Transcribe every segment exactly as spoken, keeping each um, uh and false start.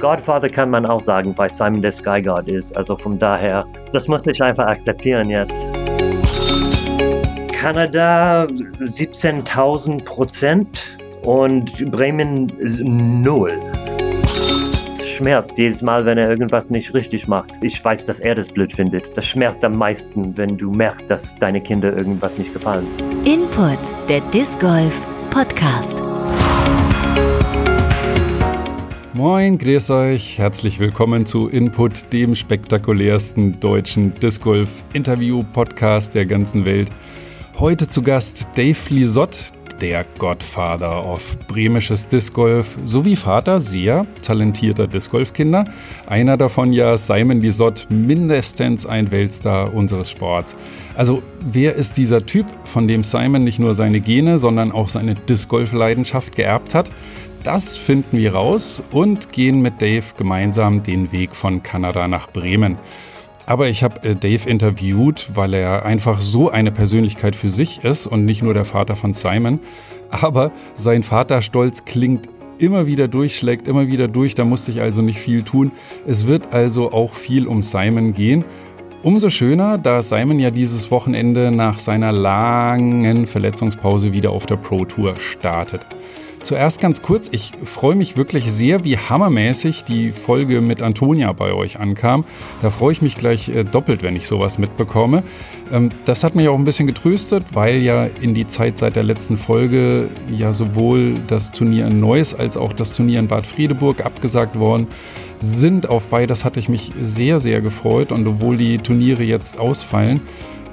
Godfather kann man auch sagen, weil Simon der Skyguard ist. Also von daher, das muss ich einfach akzeptieren jetzt. Kanada siebzehntausend Prozent und Bremen null. Schmerzt jedes Mal, wenn er irgendwas nicht richtig macht. Ich weiß, dass er das blöd findet. Das schmerzt am meisten, wenn du merkst, dass deine Kinder irgendwas nicht gefallen. Input, der Disc Golf Podcast. Moin, grüß euch. Herzlich willkommen zu Input, dem spektakulärsten deutschen Disc Golf Interview Podcast der ganzen Welt. Heute zu Gast Dave Lizotte, der Godfather of bremisches Disc Golf, sowie Vater sehr talentierter Disc Golf Kinder. Einer davon ja Simon Lizotte, mindestens ein Weltstar unseres Sports. Also wer ist dieser Typ, von dem Simon nicht nur seine Gene, sondern auch seine Disc Golf Leidenschaft geerbt hat? Das finden wir raus und gehen mit Dave gemeinsam den Weg von Kanada nach Bremen. Aber ich habe Dave interviewt, weil er einfach so eine Persönlichkeit für sich ist und nicht nur der Vater von Simon. Aber sein Vaterstolz klingt immer wieder durch, schlägt immer wieder durch. Da musste ich also nicht viel tun. Es wird also auch viel um Simon gehen. Umso schöner, da Simon ja dieses Wochenende nach seiner langen Verletzungspause wieder auf der Pro Tour startet. Zuerst ganz kurz, ich freue mich wirklich sehr, wie hammermäßig die Folge mit Antonia bei euch ankam. Da freue ich mich gleich doppelt, wenn ich sowas mitbekomme. Das hat mich auch ein bisschen getröstet, weil ja in die Zeit seit der letzten Folge ja sowohl das Turnier in Neuss als auch das Turnier in Bad Fredeburg abgesagt worden sind. Auf beides hatte ich mich sehr, sehr gefreut, und obwohl die Turniere jetzt ausfallen,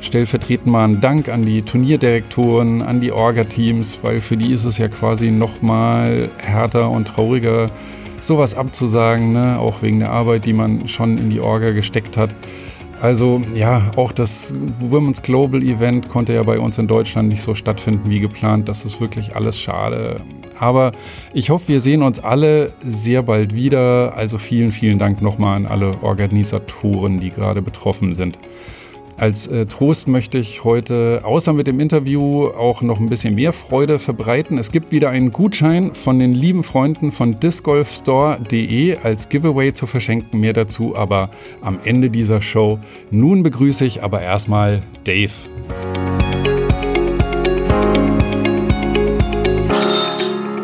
stellvertretend mal einen Dank an die Turnierdirektoren, an die Orga-Teams, weil für die ist es ja quasi nochmal härter und trauriger, sowas abzusagen, ne? Auch wegen der Arbeit, die man schon in die Orga gesteckt hat. Also ja, auch das Women's Global Event konnte ja bei uns in Deutschland nicht so stattfinden wie geplant. Das ist wirklich alles schade. Aber ich hoffe, wir sehen uns alle sehr bald wieder. Also vielen, vielen Dank nochmal an alle Organisatoren, die gerade betroffen sind. Als äh, Trost möchte ich heute außer mit dem Interview auch noch ein bisschen mehr Freude verbreiten. Es gibt wieder einen Gutschein von den lieben Freunden von discgolfstore punkt de als Giveaway zu verschenken. Mehr dazu aber am Ende dieser Show. Nun begrüße ich aber erstmal Dave.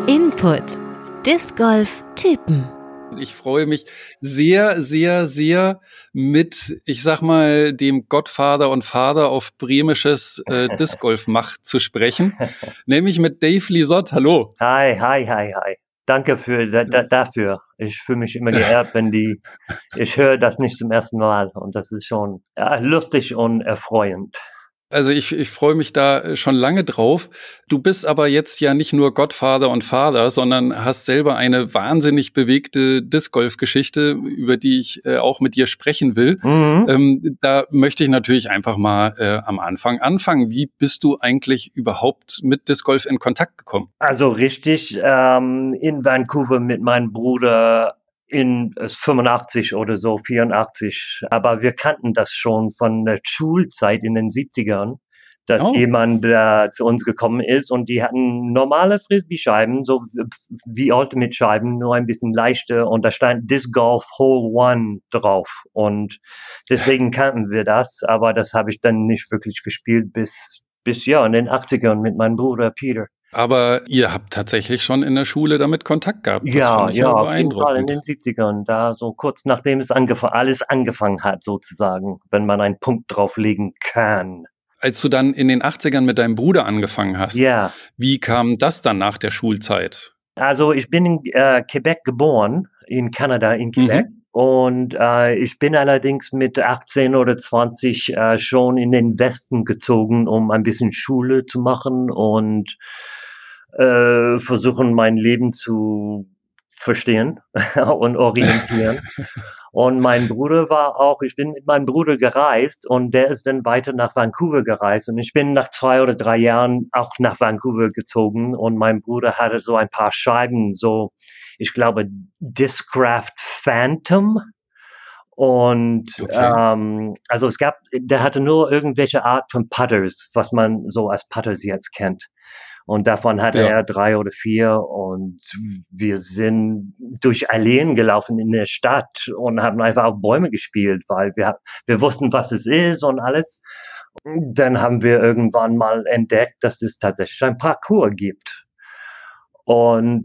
Input Disc Golf Typen. Ich freue mich sehr, sehr, sehr mit, ich sag mal, dem Godfather und Vater auf bremisches äh, Disc Golf macht zu sprechen, nämlich mit Dave Lizotte. Hallo. Hi, hi, hi, hi. Danke für, da, da, dafür. Ich fühle mich immer geehrt, wenn die, ich höre das nicht zum ersten Mal, und das ist schon ja, lustig und erfreuend. Also ich, ich freue mich da schon lange drauf. Du bist aber jetzt ja nicht nur Godfather und Vater, sondern hast selber eine wahnsinnig bewegte Disc-Golf-Geschichte, über die ich äh, auch mit dir sprechen will. Mhm. Ähm, da möchte ich natürlich einfach mal äh, am Anfang anfangen. Wie bist du eigentlich überhaupt mit Disc-Golf in Kontakt gekommen? Also richtig, ähm, in Vancouver mit meinem Bruder in fünfundachtzig oder so, vierundachtzig. Aber wir kannten das schon von der Schulzeit in den siebzigern, dass oh. jemand äh, zu uns gekommen ist, und die hatten normale Frisbee-Scheiben, so wie Ultimate-Scheiben, nur ein bisschen leichter, und da stand Disc Golf Hole One drauf, und deswegen kannten wir das, aber das habe ich dann nicht wirklich gespielt bis, bis ja, in den achtzigern mit meinem Bruder Peter. Aber ihr habt tatsächlich schon in der Schule damit Kontakt gehabt. Das ja, ja, auf jeden Fall in den siebzigern, da so kurz nachdem es angef- alles angefangen hat sozusagen, wenn man einen Punkt drauflegen kann. Als du dann in den achtzigern mit deinem Bruder angefangen hast, ja. Wie kam das dann nach der Schulzeit? Also ich bin in äh, Québec geboren, in Kanada, in Québec. Mhm. Und äh, ich bin allerdings mit achtzehn oder zwanzig äh, schon in den Westen gezogen, um ein bisschen Schule zu machen und äh, versuchen, mein Leben zu verstehen und orientieren. Und mein Bruder war auch, ich bin mit meinem Bruder gereist, und der ist dann weiter nach Vancouver gereist, und ich bin nach zwei oder drei Jahren auch nach Vancouver gezogen, und mein Bruder hatte so ein paar Scheiben, so, ich glaube, Discraft Phantom. Und okay. ähm, also es gab, der hatte nur irgendwelche Art von Putters, was man so als Putters jetzt kennt. Und davon hatte ja. er drei oder vier. Und wir sind durch Alleen gelaufen in der Stadt und haben einfach auf Bäume gespielt, weil wir, wir wussten, was es ist und alles. Dann haben wir irgendwann mal entdeckt, dass es tatsächlich ein Parcours gibt. Und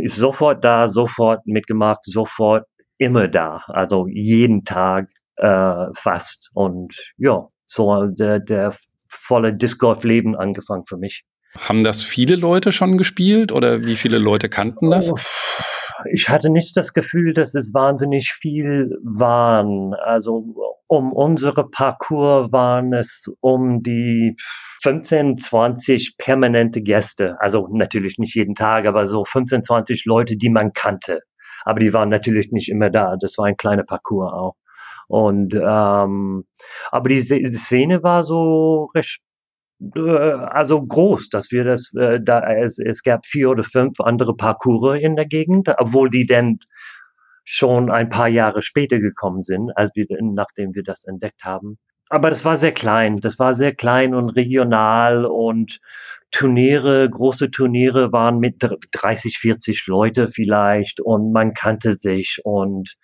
ist sofort da, sofort mitgemacht, sofort immer da. Also jeden Tag äh, fast. Und ja, so der, der volle Disc Golf Leben angefangen für mich. Haben das viele Leute schon gespielt oder wie viele Leute kannten das? Ich hatte nicht das Gefühl, dass es wahnsinnig viel waren. Also um unsere Parcours waren es um die fünfzehn, zwanzig permanente Gäste. Also natürlich nicht jeden Tag, aber so fünfzehn, zwanzig Leute, die man kannte. Aber die waren natürlich nicht immer da. Das war ein kleiner Parcours auch. Und ähm, aber die Szene war so recht also groß, dass wir das, äh, da es, es gab vier oder fünf andere Parcours in der Gegend, obwohl die dann schon ein paar Jahre später gekommen sind, als wir, nachdem wir das entdeckt haben. Aber das war sehr klein, das war sehr klein und regional und Turniere, große Turniere waren mit dreißig, vierzig Leute vielleicht und man kannte sich und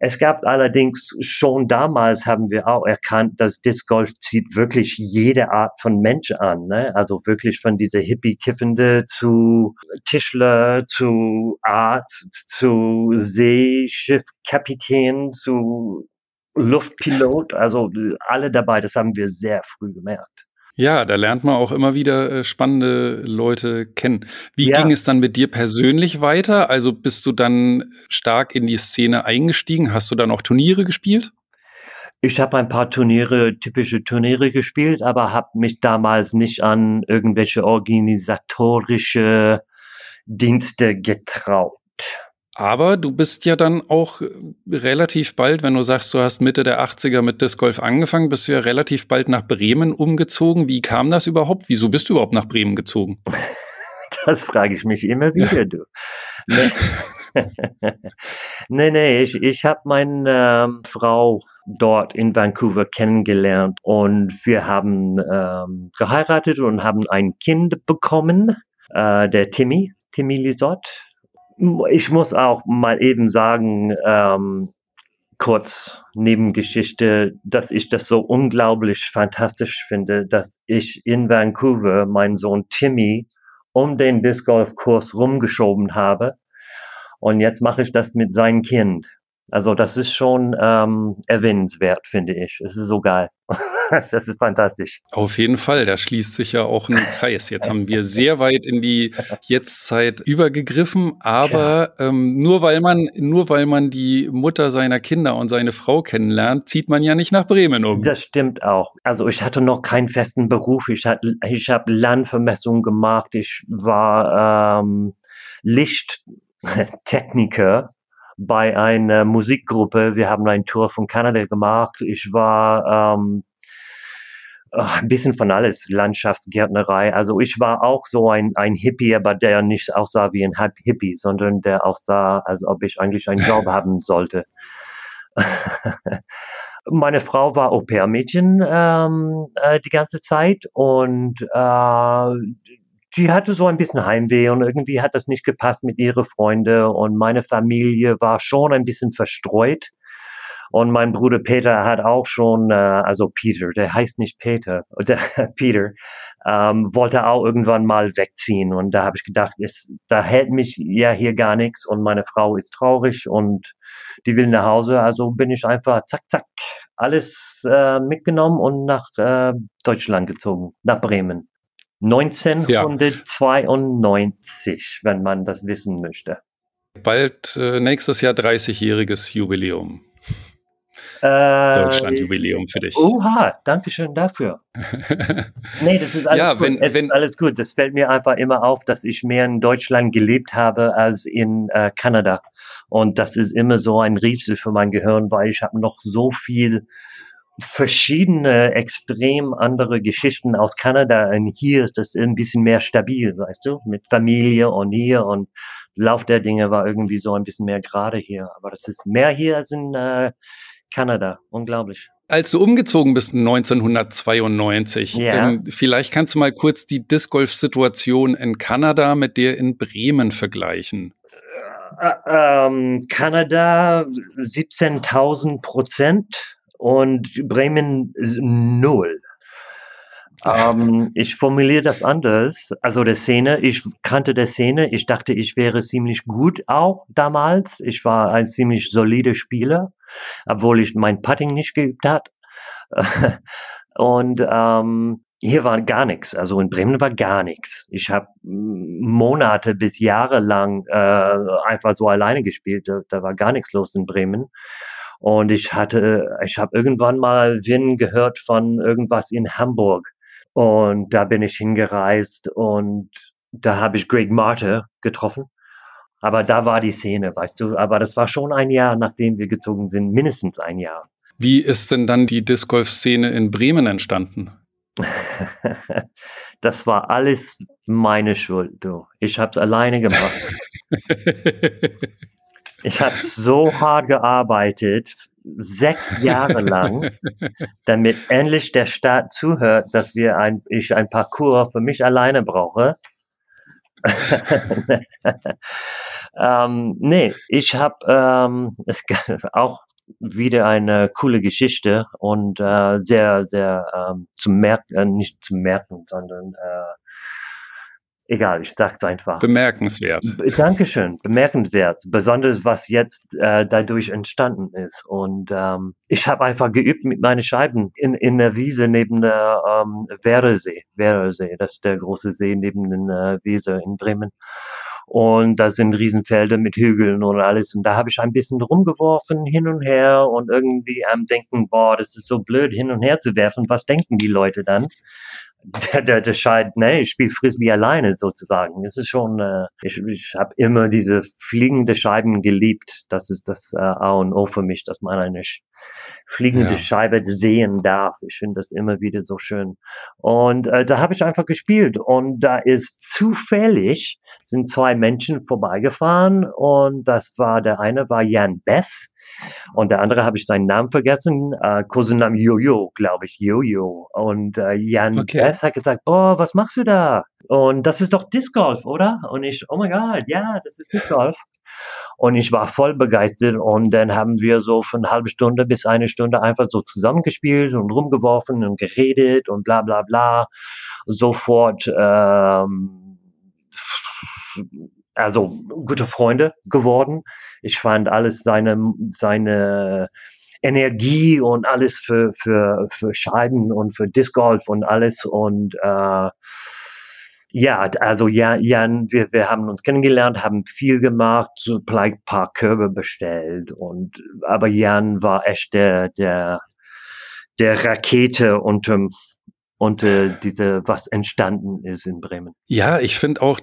es gab allerdings schon damals, haben wir auch erkannt, dass Disc Golf zieht wirklich jede Art von Mensch an, ne? Also wirklich von dieser Hippie-Kiffende zu Tischler, zu Arzt, zu Seeschiffkapitän, zu Luftpilot, also alle dabei, das haben wir sehr früh gemerkt. Ja, da lernt man auch immer wieder spannende Leute kennen. Wie ja. ging es dann mit dir persönlich weiter? Also bist du dann stark in die Szene eingestiegen? Hast du dann auch Turniere gespielt? Ich habe ein paar Turniere, typische Turniere gespielt, aber habe mich damals nicht an irgendwelche organisatorische Dienste getraut. Aber du bist ja dann auch relativ bald, wenn du sagst, du hast Mitte der achtziger mit Disc Golf angefangen, bist du ja relativ bald nach Bremen umgezogen. Wie kam das überhaupt? Wieso bist du überhaupt nach Bremen gezogen? Das frage ich mich immer wieder, ja. du. Nee, nee, nee, ich, ich habe meine ähm, Frau dort in Vancouver kennengelernt und wir haben ähm, geheiratet und haben ein Kind bekommen, äh, der Timmy, Timmy Lizotte. Ich muss auch mal eben sagen, ähm, kurz Nebengeschichte, dass ich das so unglaublich fantastisch finde, dass ich in Vancouver meinen Sohn Timmy um den Disc Golf Kurs rumgeschoben habe und jetzt mache ich das mit seinem Kind. Also das ist schon ähm, erwähnenswert, finde ich. Es ist so geil. Das ist fantastisch. Auf jeden Fall, da schließt sich ja auch ein Kreis. Jetzt haben wir sehr weit in die Jetztzeit übergegriffen, aber ja. ähm, nur weil man nur weil man die Mutter seiner Kinder und seine Frau kennenlernt, zieht man ja nicht nach Bremen um. Das stimmt auch. Also ich hatte noch keinen festen Beruf. Ich hatte, ich habe Landvermessung gemacht. Ich war ähm, Lichttechniker bei einer Musikgruppe. Wir haben einen Tour von Kanada gemacht. Ich war ähm, ein bisschen von alles, Landschaftsgärtnerei. Also ich war auch so ein, ein Hippie, aber der nicht aussah wie ein Hippie, sondern der aussah, als ob ich eigentlich einen Job haben sollte. Meine Frau war Au-pair-Mädchen ähm, äh, die ganze Zeit und äh, sie hatte so ein bisschen Heimweh und irgendwie hat das nicht gepasst mit ihren Freunden und meine Familie war schon ein bisschen verstreut und mein Bruder Peter hat auch schon, äh, also Peter, der heißt nicht Peter, der, Peter, ähm, wollte auch irgendwann mal wegziehen und da habe ich gedacht, es, da hält mich ja hier gar nichts und meine Frau ist traurig und die will nach Hause, also bin ich einfach zack, zack, alles äh, mitgenommen und nach äh, Deutschland gezogen, nach Bremen. neunzehnhundertzweiundneunzig, ja. Wenn man das wissen möchte. Bald äh, nächstes Jahr dreißigjähriges Jubiläum. Äh, Deutschlandjubiläum für dich. Oha, danke schön dafür. Nee, das ist alles, ja, wenn, gut. Es wenn, ist alles gut. Das fällt mir einfach immer auf, dass ich mehr in Deutschland gelebt habe als in äh, Kanada. Und das ist immer so ein Rätsel für mein Gehirn, weil ich habe noch so viel verschiedene, extrem andere Geschichten aus Kanada. Und hier ist das ein bisschen mehr stabil, weißt du, mit Familie und hier und Lauf der Dinge war irgendwie so ein bisschen mehr gerade hier. Aber das ist mehr hier als in äh, Kanada. Unglaublich. Als du umgezogen bist neunzehnhundertzweiundneunzig, yeah. ähm, vielleicht kannst du mal kurz die Disc-Golf-Situation in Kanada mit der in Bremen vergleichen. Äh, ähm, Kanada siebzehntausend Prozent und Bremen null. Ähm, ich formuliere das anders. Also der Szene, ich kannte der Szene, ich dachte, ich wäre ziemlich gut auch damals. Ich war ein ziemlich solider Spieler, obwohl ich mein Putting nicht geübt hat. Und ähm, hier war gar nichts. Also in Bremen war gar nichts. Ich habe Monate bis Jahre lang äh, einfach so alleine gespielt. Da, da war gar nichts los in Bremen. Und ich hatte, ich habe irgendwann mal Win gehört von irgendwas in Hamburg. Und da bin ich hingereist und da habe ich Greg Martyr getroffen. Aber da war die Szene, weißt du. Aber das war schon ein Jahr, nachdem wir gezogen sind, mindestens ein Jahr. Wie ist denn dann die Disc-Golf-Szene in Bremen entstanden? Das war alles meine Schuld, du. Ich habe es alleine gemacht. Ich habe so hart gearbeitet, sechs Jahre lang, damit endlich der Staat zuhört, dass wir ein, ich ein Parcours für mich alleine brauche. ähm, nee, ich habe ähm, auch wieder eine coole Geschichte und äh, sehr, sehr ähm, zu merken, äh, nicht zu merken, sondern äh, egal, ich sag's einfach. Bemerkenswert. B- Dankeschön, bemerkenswert. Besonders was jetzt äh, dadurch entstanden ist. Und ähm, ich habe einfach geübt mit meinen Scheiben in, in der Wiese neben der ähm, Veresee. Veresee, das ist der große See neben der äh, Wiese in Bremen. Und da sind Riesenfelder mit Hügeln und alles. Und da habe ich ein bisschen rumgeworfen, hin und her und irgendwie am Denken, boah, das ist so blöd, hin und her zu werfen. Was denken die Leute dann? Der, der, der scheint, ne, ich spiele Frisbee alleine sozusagen. Es ist schon, äh, ich, ich habe immer diese fliegende Scheiben geliebt. Das ist das äh, A und O für mich, dass man eine sch- fliegende ja. Scheibe sehen darf. Ich finde das immer wieder so schön. Und äh, da habe ich einfach gespielt und da ist zufällig sind zwei Menschen vorbeigefahren und das war, der eine war Jan Bess und der andere habe ich seinen Namen vergessen, äh, Kusunami Jojo, glaube ich, Jojo. Und äh, Jan okay. Bess hat gesagt, boah, was machst du da? Und das ist doch Disc Golf, oder? Und ich, oh mein Gott, ja, das ist Disc Golf. Und ich war voll begeistert und dann haben wir so von eine halbe Stunde bis eine Stunde einfach so zusammengespielt und rumgeworfen und geredet und bla bla bla. Sofort, ähm, also gute Freunde geworden. Ich fand alles seine, seine Energie und alles für, für, für Scheiben und für Disc Golf und alles und, äh, ja, also Jan, Jan wir, wir haben uns kennengelernt, haben viel gemacht, so ein paar Körbe bestellt und aber Jan war echt der der der Rakete unterm und äh, diese, was entstanden ist in Bremen. Ja, ich finde auch,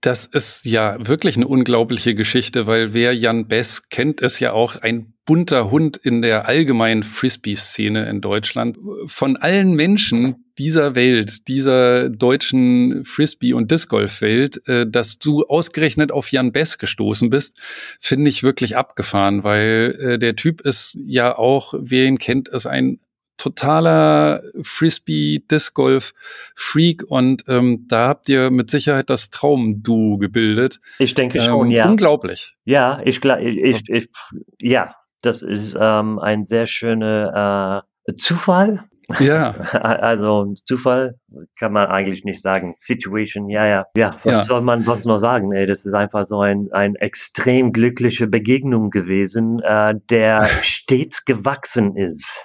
das ist ja wirklich eine unglaubliche Geschichte, weil wer Jan Bess kennt, ist ja auch ein bunter Hund in der allgemeinen Frisbee-Szene in Deutschland. Von allen Menschen dieser Welt, dieser deutschen Frisbee- und Discgolf-Welt, äh, dass du ausgerechnet auf Jan Bess gestoßen bist, finde ich wirklich abgefahren, weil äh, der Typ ist ja auch, wer ihn kennt, ist ein totaler Frisbee-Disc-Golf-Freak und ähm, da habt ihr mit Sicherheit das Traumduo gebildet. Ich denke schon, ähm, ja. Unglaublich. Ja, ich, ich, ich ja, das ist ähm, ein sehr schöner äh, Zufall. Ja. Also Zufall kann man eigentlich nicht sagen. Situation, ja, ja. Ja, was ja. soll man sonst noch sagen? Ey, das ist einfach so ein, ein extrem glückliche Begegnung gewesen, äh, der stets gewachsen ist.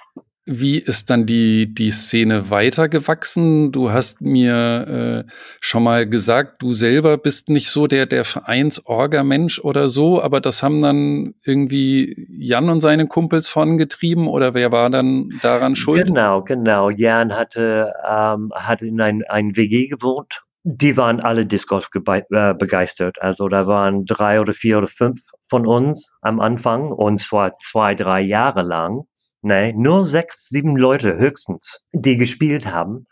Wie ist dann die, die Szene weitergewachsen? Du hast mir äh, schon mal gesagt, du selber bist nicht so der, der Vereinsorga-Mensch oder so, aber das haben dann irgendwie Jan und seine Kumpels vorangetrieben oder wer war dann daran schuld? Genau, genau. Jan hatte, ähm, hatte in ein, ein W G gewohnt. Die waren alle Disc Golf gebe- äh, begeistert. Also da waren drei oder vier oder fünf von uns am Anfang und zwar zwei, drei Jahre lang. Nein, nur sechs, sieben Leute höchstens, die gespielt haben.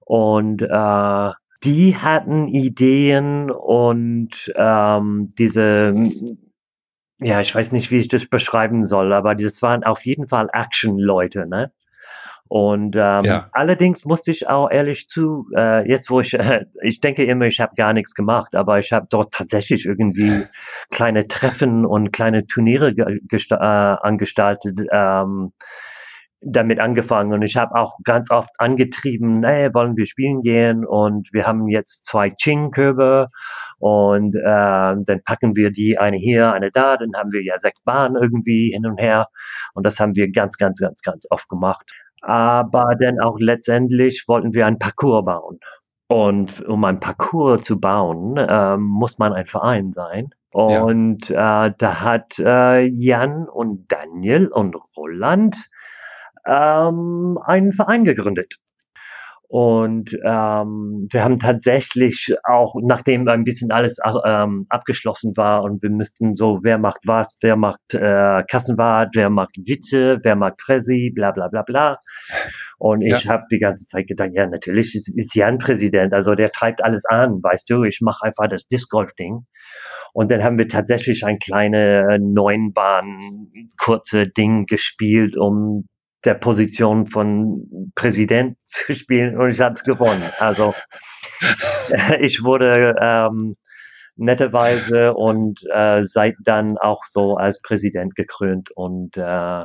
Und äh, die hatten Ideen und ähm, diese, ja, ich weiß nicht, wie ich das beschreiben soll, aber das waren auf jeden Fall Action-Leute, ne? Und ähm, ja. allerdings musste ich auch ehrlich zu, äh, jetzt wo ich, äh, ich denke immer, ich habe gar nichts gemacht, aber ich habe dort tatsächlich irgendwie kleine Treffen und kleine Turniere gesta- äh, angestaltet, ähm, damit angefangen. Und ich habe auch ganz oft angetrieben, hey, wollen wir spielen gehen? Und wir haben jetzt zwei Ching-Körbe und äh, dann packen wir die eine hier, eine da, dann haben wir ja sechs Bahnen irgendwie hin und her. Und das haben wir ganz, ganz, ganz, ganz oft gemacht. Aber dann auch letztendlich wollten wir einen Parcours bauen. Und um einen Parcours zu bauen, äh, muss man ein Verein sein. Und ja. äh, da hat äh, Jan und Daniel und Roland ähm, einen Verein gegründet. Und ähm, wir haben tatsächlich auch, nachdem ein bisschen alles ähm, abgeschlossen war und wir müssten so, wer macht was, wer macht äh, Kassenwart, wer macht Witze, wer macht Presi, bla bla bla bla. Und ich ja. habe die ganze Zeit gedacht, ja natürlich ist, ist Jan Präsident, also der treibt alles an, weißt du, ich mache einfach das Disc Golf Ding. Und dann haben wir tatsächlich ein kleine Neunbahn kurze Ding gespielt, um der Position von Präsident zu spielen, und ich habe es gewonnen. Also ich wurde ähm, netterweise und äh, seit dann auch so als Präsident gekrönt und äh,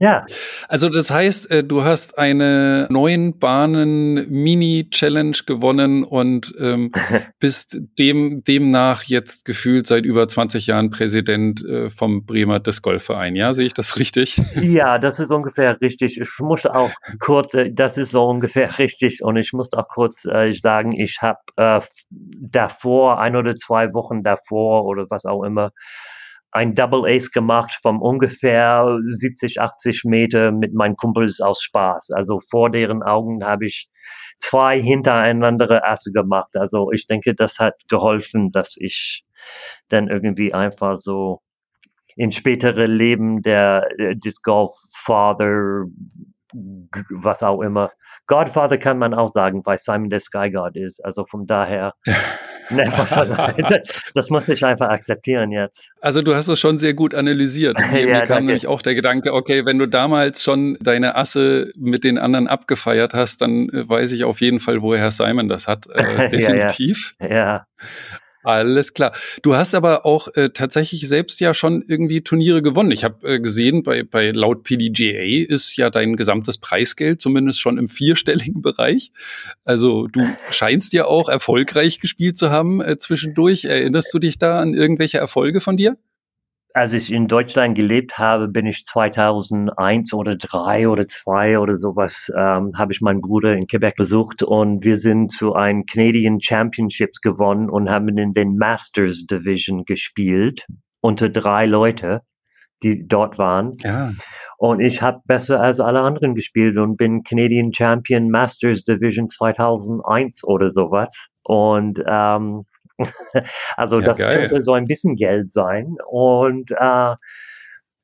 ja. Also das heißt, du hast eine neun Bahnen Mini-Challenge gewonnen und ähm, bist dem, demnach jetzt gefühlt seit über zwanzig Jahren Präsident äh, vom Bremer Disc Golf Verein. Ja, sehe ich das richtig? Ja, das ist ungefähr richtig. Ich muss auch kurz, äh, das ist so ungefähr richtig, und ich muss auch kurz äh, sagen, ich habe äh, davor, ein oder zwei Wochen davor oder was auch immer, ein Double Ace gemacht vom ungefähr siebzig, achtzig Meter mit meinen Kumpels aus Spaß. Also vor deren Augen habe ich zwei hintereinander Asse gemacht. Also ich denke, das hat geholfen, dass ich dann irgendwie einfach so in spätere Leben der Disc Golf Father, was auch immer. Godfather kann man auch sagen, weil Simon der Skyguard ist. Also von daher, ne, was soll das? Das muss ich einfach akzeptieren jetzt. Also du hast es schon sehr gut analysiert. Mir ja, kam nämlich auch der Gedanke, okay, wenn du damals schon deine Asse mit den anderen abgefeiert hast, dann weiß ich auf jeden Fall, woher Simon das hat. Äh, definitiv. ja. ja. ja. Alles klar. Du hast aber auch äh, tatsächlich selbst ja schon irgendwie Turniere gewonnen. Ich habe äh, gesehen, bei, bei laut P D G A ist ja dein gesamtes Preisgeld zumindest schon im vierstelligen Bereich. Also du scheinst ja auch erfolgreich gespielt zu haben äh, zwischendurch. Erinnerst du dich da an irgendwelche Erfolge von dir? Als ich in Deutschland gelebt habe, bin ich zweitausendeins oder drei oder zwei oder sowas, ähm, habe ich meinen Bruder in Québec besucht, und wir sind zu einem Canadian Championships gewonnen und haben in den Masters Division gespielt, unter drei Leute, die dort waren. Ja. Und ich habe besser als alle anderen gespielt und bin Canadian Champion Masters Division zweitausendeins oder sowas. Und ähm, also ja, das geil. Könnte so ein bisschen Geld sein. Und äh,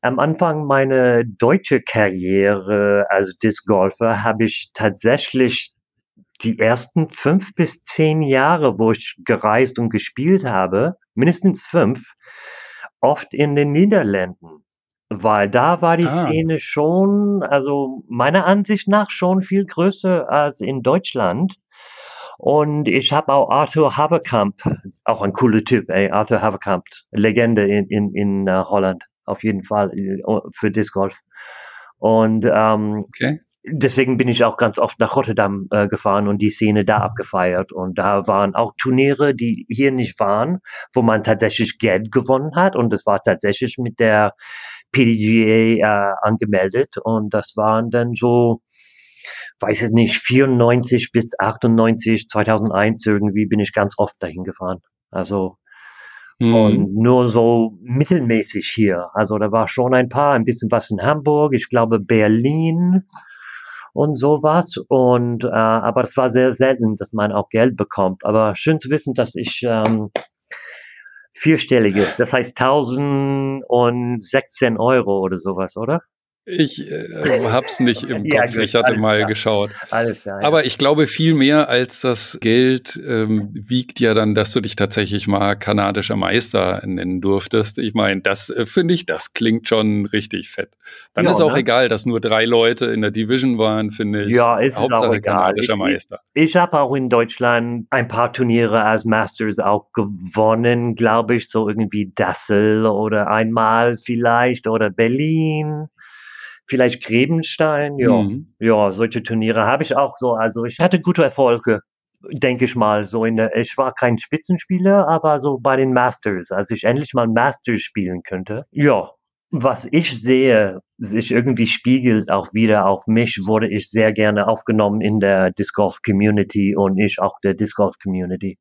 am Anfang meiner deutsche Karriere als Disc-Golfer habe ich tatsächlich die ersten fünf bis zehn Jahre, wo ich gereist und gespielt habe, mindestens fünf, oft in den Niederlanden. Weil da war die ah. Szene schon, also meiner Ansicht nach schon viel größer als in Deutschland. Und ich habe auch Arthur Haverkamp, auch ein cooler Typ, ey, Arthur Haverkamp, Legende in, in, in uh, Holland, auf jeden Fall für Disc Golf. Und ähm, okay. deswegen bin ich auch ganz oft nach Rotterdam äh, gefahren und die Szene da abgefeiert. Und da waren auch Turniere, die hier nicht waren, wo man tatsächlich Geld gewonnen hat. Und das war tatsächlich mit der P D G A äh, angemeldet. Und das waren dann so, weiß es nicht, vierundneunzig bis achtundneunzig, zweitausendeins irgendwie bin ich ganz oft dahin gefahren. Also mm. und nur so mittelmäßig hier. Also da war schon ein paar, ein bisschen was in Hamburg, ich glaube Berlin und sowas. Und äh, aber das war sehr selten, dass man auch Geld bekommt. Aber schön zu wissen, dass ich ähm, vierstellige, das heißt tausendsechzehn Euro oder sowas, oder? Ich äh, hab's nicht im Kopf, ja, gut, ich hatte mal klar. geschaut. Alles klar, ja. Aber ich glaube, viel mehr als das Geld ähm, wiegt ja dann, dass du dich tatsächlich mal kanadischer Meister nennen durftest. Ich meine, das äh, finde ich, das klingt schon richtig fett. Dann ja, ist auch ne? egal, dass nur drei Leute in der Division waren, finde ich. Ja, ist Hauptsache auch egal. Kanadischer ich, Meister. Ich, ich habe auch in Deutschland ein paar Turniere als Masters auch gewonnen, glaube ich, so irgendwie Dassel oder einmal vielleicht oder Berlin. Vielleicht Grebenstein, ja, mhm. ja, solche Turniere habe ich auch so. Also ich hatte gute Erfolge, denke ich mal. So in der, ich war kein Spitzenspieler, aber so bei den Masters, als ich endlich mal Masters spielen könnte. Ja, was ich sehe, sich irgendwie spiegelt auch wieder auf mich. Wurde ich sehr gerne aufgenommen in der Disc Golf Community und ich auch der Disc Golf Community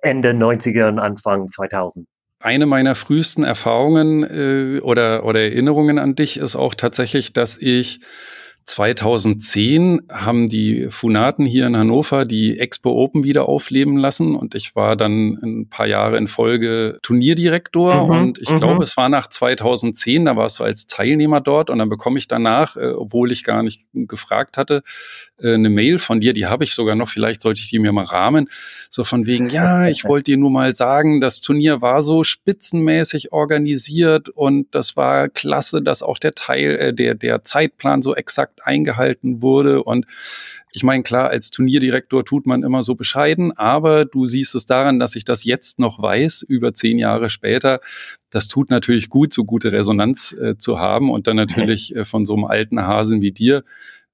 Ende neunziger und Anfang zweitausend. Eine meiner frühesten Erfahrungen äh, oder, oder Erinnerungen an dich ist auch tatsächlich, dass ich zweitausendzehn haben die Funaten hier in Hannover die Expo Open wieder aufleben lassen und ich war dann ein paar Jahre in Folge Turnierdirektor mhm, und ich m-m. glaube, es war nach zweitausendzehn, da warst du als Teilnehmer dort und dann bekomme ich danach, äh, obwohl ich gar nicht gefragt hatte, äh, eine Mail von dir, die habe ich sogar noch, vielleicht sollte ich die mir mal rahmen, so von wegen, ja, ich wollte dir nur mal sagen, das Turnier war so spitzenmäßig organisiert und das war klasse, dass auch der Teil, äh, der, der Zeitplan so exakt eingehalten wurde und ich meine, klar, als Turnierdirektor tut man immer so bescheiden, aber du siehst es daran, dass ich das jetzt noch weiß, über zehn Jahre später. Das tut natürlich gut, so gute Resonanz äh, zu haben und dann natürlich äh, von so einem alten Hasen wie dir,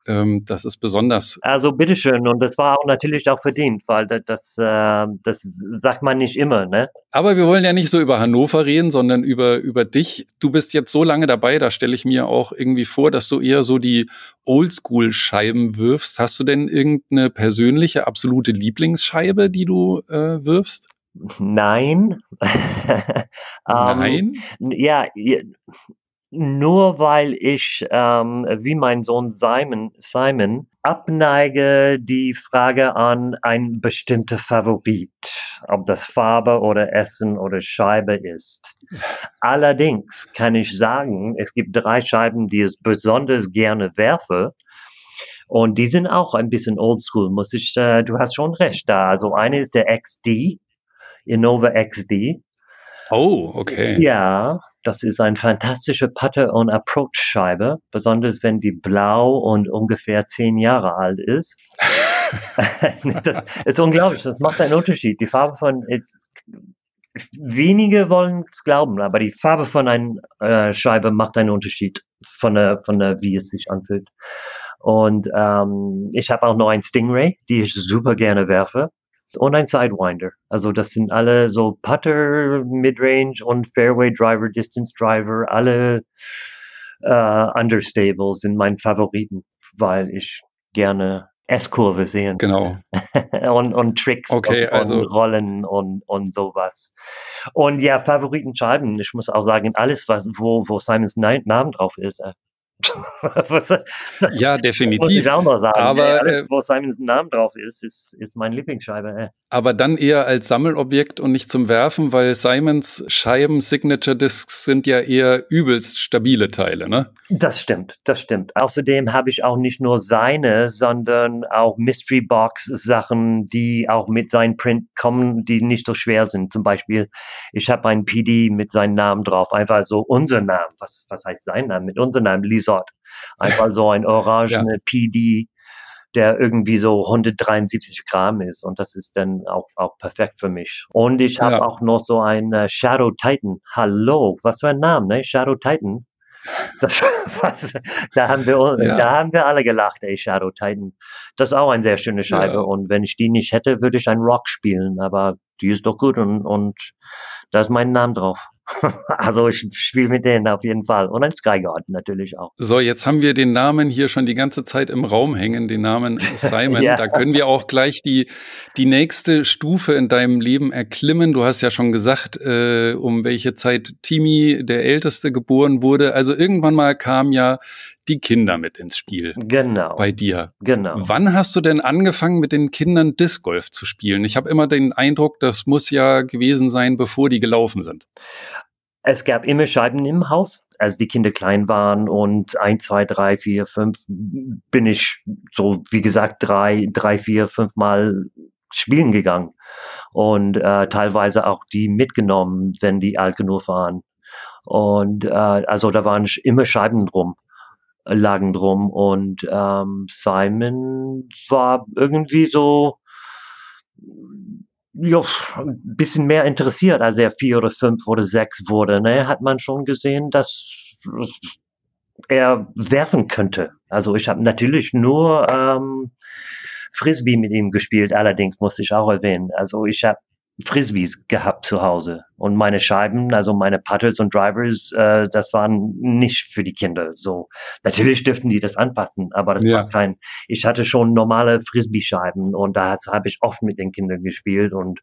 ähm, das ist besonders. Also bitteschön und das war auch natürlich auch verdient, weil das, äh, das sagt man nicht immer, ne? Aber wir wollen ja nicht so über Hannover reden, sondern über, über dich. Du bist jetzt so lange dabei, da stelle ich mir auch irgendwie vor, dass du eher so die Oldschool-Scheiben wirfst. Hast du denn irgendeine persönliche, absolute Lieblingsscheibe, die du äh, wirfst? Nein. Nein? um, ja, ja. Nur weil ich, ähm, wie mein Sohn Simon, Simon, abneige die Frage an ein bestimmter Favorit, ob das Farbe oder Essen oder Scheibe ist. Allerdings kann ich sagen, es gibt drei Scheiben, die ich besonders gerne werfe. Und die sind auch ein bisschen oldschool, muss ich, äh, du hast schon recht da. Also eine ist der X D, Innova X D. Oh, okay. Ja, das ist ein fantastische Putter- und Approach-Scheibe, besonders wenn die blau und ungefähr zehn Jahre alt ist. Das ist unglaublich, das macht einen Unterschied. Die Farbe von, jetzt, wenige wollen es glauben, aber die Farbe von einer äh, Scheibe macht einen Unterschied, von der, von der, wie es sich anfühlt. Und ähm, ich habe auch noch einen Stingray, die ich super gerne werfe. Und ein Sidewinder. Also das sind alle so Putter, Midrange und Fairway Driver, Distance Driver, alle äh, Understable sind meine Favoriten, weil ich gerne S-Kurve sehen. Genau. und, und Tricks okay, und, also. und Rollen und, und sowas. Und ja, Favoritenscheiben. Ich muss auch sagen, alles, was wo, wo Simons Namen drauf ist, ja, definitiv. Muss ich auch noch sagen. Aber alles, wo Simons Name drauf ist, ist, ist meine Lieblingsscheibe. Ey. Aber dann eher als Sammelobjekt und nicht zum Werfen, weil Simons Scheiben, Signature Discs sind ja eher übelst stabile Teile, ne? Das stimmt, das stimmt. Außerdem habe ich auch nicht nur seine, sondern auch Mystery Box Sachen, die auch mit seinem Print kommen, die nicht so schwer sind. Zum Beispiel, ich habe einen P D mit seinem Namen drauf, einfach so unser Name. Was, was heißt sein Name? Mit unserem Namen, Lizotte. Einfach so ein orangene ja. P D, der irgendwie so hundertdreiundsiebzig Gramm ist und das ist dann auch, auch perfekt für mich. Und ich habe ja. auch noch so ein Shadow Titan. Hallo, was für ein Name, ne? Shadow Titan. Das, was, da, haben wir, ja. da haben wir alle gelacht, ey, Shadow Titan. Das ist auch eine sehr schöne Scheibe ja. und wenn ich die nicht hätte, würde ich einen Rock spielen, aber die ist doch gut und, und da ist mein Name drauf. Also ich spiele mit denen auf jeden Fall. Und ein Skyguard natürlich auch. So, jetzt haben wir den Namen hier schon die ganze Zeit im Raum hängen, den Namen Simon. ja. Da können wir auch gleich die, die nächste Stufe in deinem Leben erklimmen. Du hast ja schon gesagt, äh, um welche Zeit Timmy, der Älteste, geboren wurde. Also irgendwann mal kamen ja die Kinder mit ins Spiel. Genau. Bei dir. Genau. Wann hast du denn angefangen, mit den Kindern Disc Golf zu spielen? Ich habe immer den Eindruck, das muss ja gewesen sein, bevor die gelaufen sind. Es gab immer Scheiben im Haus, als die Kinder klein waren, und eins, zwei, drei, vier, fünf bin ich so, wie gesagt, drei, drei, vier, fünf Mal spielen gegangen und äh, teilweise auch die mitgenommen, wenn die alt genug waren. Und äh, also da waren immer Scheiben drum, lagen drum, und ähm, Simon war irgendwie so ja, ein bisschen mehr interessiert, als er vier oder fünf oder sechs wurde. Ne, hat man schon gesehen, dass er werfen könnte. Also ich habe natürlich nur ähm, Frisbee mit ihm gespielt, allerdings muss ich auch erwähnen. Also ich habe Frisbees gehabt zu Hause, und meine Scheiben, also meine Putters und Drivers, äh, das waren nicht für die Kinder so. Natürlich dürften die das anpassen, aber das ja. war kein, ich hatte schon normale Frisbee-Scheiben, und das habe ich oft mit den Kindern gespielt, und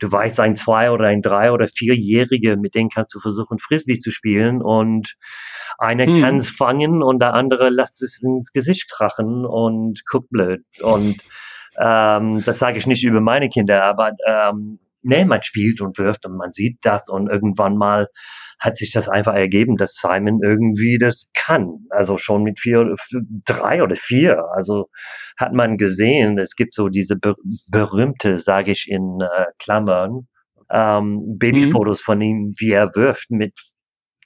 du weißt, ein Zwei- oder ein Drei- oder Vierjährige, mit denen kannst du versuchen, Frisbee zu spielen, und einer hm. kann es fangen und der andere lässt es ins Gesicht krachen und guckt blöd, und ähm, das sage ich nicht über meine Kinder, aber ähm, nee, man spielt und wirft und man sieht das, und irgendwann mal hat sich das einfach ergeben, dass Simon irgendwie das kann. Also schon mit vier, drei oder vier. Also hat man gesehen, es gibt so diese ber- berühmte, sage ich in äh, Klammern, ähm, Babyfotos mhm. von ihm, wie er wirft mit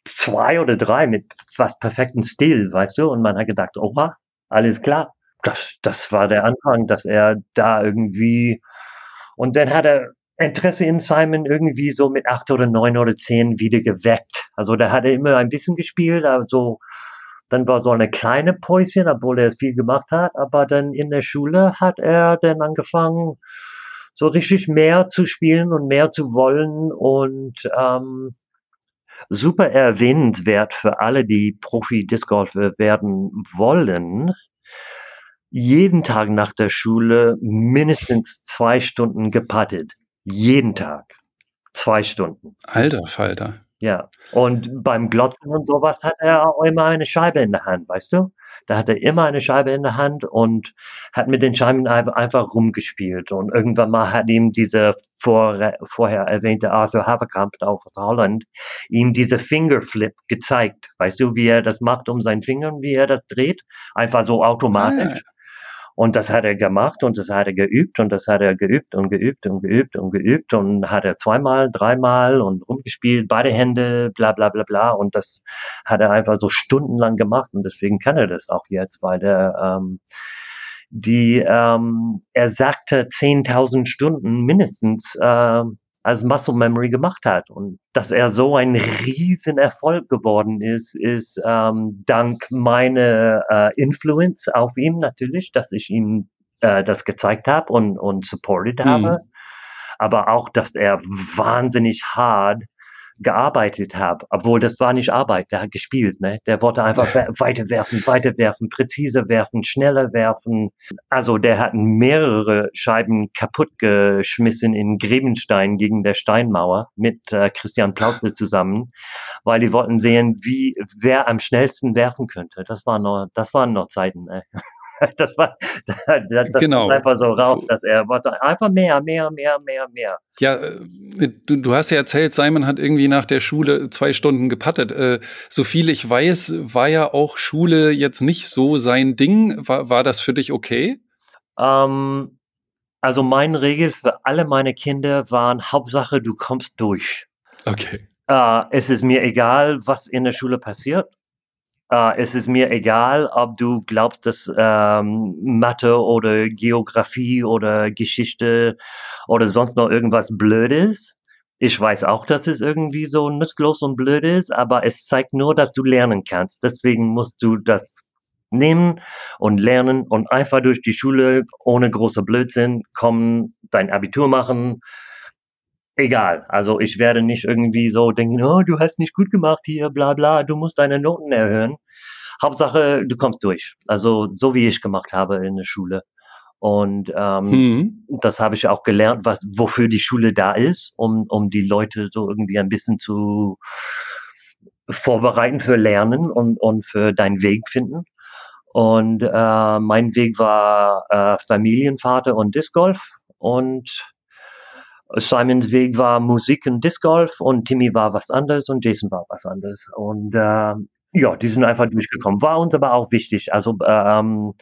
zwei oder drei, mit fast perfekten Stil, weißt du? Und man hat gedacht, oha, alles klar. Das, das war der Anfang, dass er da irgendwie, und dann hat er Interesse in Simon irgendwie so mit acht oder neun oder zehn wieder geweckt. Also da hat er immer ein bisschen gespielt, also dann war so eine kleine Päuschen, obwohl er viel gemacht hat, aber dann in der Schule hat er dann angefangen, so richtig mehr zu spielen und mehr zu wollen, und ähm, super erwähnenswert für alle, die Profi-Discgolfer werden wollen: jeden Tag nach der Schule mindestens zwei Stunden geputtet. Jeden Tag. Zwei Stunden. Alter Falter. Ja. Und beim Glotzen und sowas hat er auch immer eine Scheibe in der Hand, weißt du? Da hat er immer eine Scheibe in der Hand und hat mit den Scheiben einfach rumgespielt. Und irgendwann mal hat ihm diese vor, vorher erwähnte Arthur Haverkamp auch aus Holland ihm diese Fingerflip gezeigt. Weißt du, wie er das macht um seinen Finger und wie er das dreht? Einfach so automatisch. Ah. Und das hat er gemacht und das hat er geübt und das hat er geübt und geübt und geübt und geübt und hat er zweimal, dreimal und rumgespielt, beide Hände, bla bla bla bla, und das hat er einfach so stundenlang gemacht, und deswegen kann er das auch jetzt, weil er ähm, die, ähm, er sagte zehntausend Stunden mindestens äh, als Muscle Memory gemacht hat, und dass er so ein Riesenerfolg geworden ist, ist ähm, dank meiner äh, Influence auf ihn natürlich, dass ich ihm äh, das gezeigt habe und, und supported hm. habe, aber auch, dass er wahnsinnig hart gearbeitet habe, obwohl das war nicht Arbeit, der hat gespielt, ne? Der wollte einfach weiter werfen, weiter werfen, präziser werfen, schneller werfen. Also der hat mehrere Scheiben kaputt geschmissen in Grebenstein gegen der Steinmauer mit äh, Christian Plautle zusammen, weil die wollten sehen, wie wer am schnellsten werfen könnte. Das waren noch, das waren noch Zeiten, ne? Das war das genau. einfach so raus, dass er einfach mehr, mehr, mehr, mehr, mehr. Ja, du, du hast ja erzählt, Simon hat irgendwie nach der Schule zwei Stunden gepattet. Äh, so viel ich weiß, war ja auch Schule jetzt nicht so sein Ding. War, war das für dich okay? Ähm, also meine Regel für alle meine Kinder waren: Hauptsache, du kommst durch. Okay. Äh, es ist mir egal, was in der Schule passiert. Uh, es ist mir egal, ob du glaubst, dass ähm, Mathe oder Geografie oder Geschichte oder sonst noch irgendwas blöd ist. Ich weiß auch, dass es irgendwie so nutzlos und blöd ist, aber es zeigt nur, dass du lernen kannst. Deswegen musst du das nehmen und lernen und einfach durch die Schule ohne großer Blödsinn kommen, dein Abitur machen. Egal, also ich werde nicht irgendwie so denken, oh, du hast nicht gut gemacht hier, bla bla, du musst deine Noten erhöhen. Hauptsache, du kommst durch. Also so wie ich gemacht habe in der Schule. Und ähm, hm. das habe ich auch gelernt, was wofür die Schule da ist, um, um die Leute so irgendwie ein bisschen zu vorbereiten für Lernen und, und für deinen Weg finden. Und äh, mein Weg war äh, Familienvater und Disc Golf und Simons Weg war Musik und Disc Golf und Timmy war was anderes und Jason war was anderes. Und äh, ja, die sind einfach durchgekommen. War uns aber auch wichtig. Also ähm,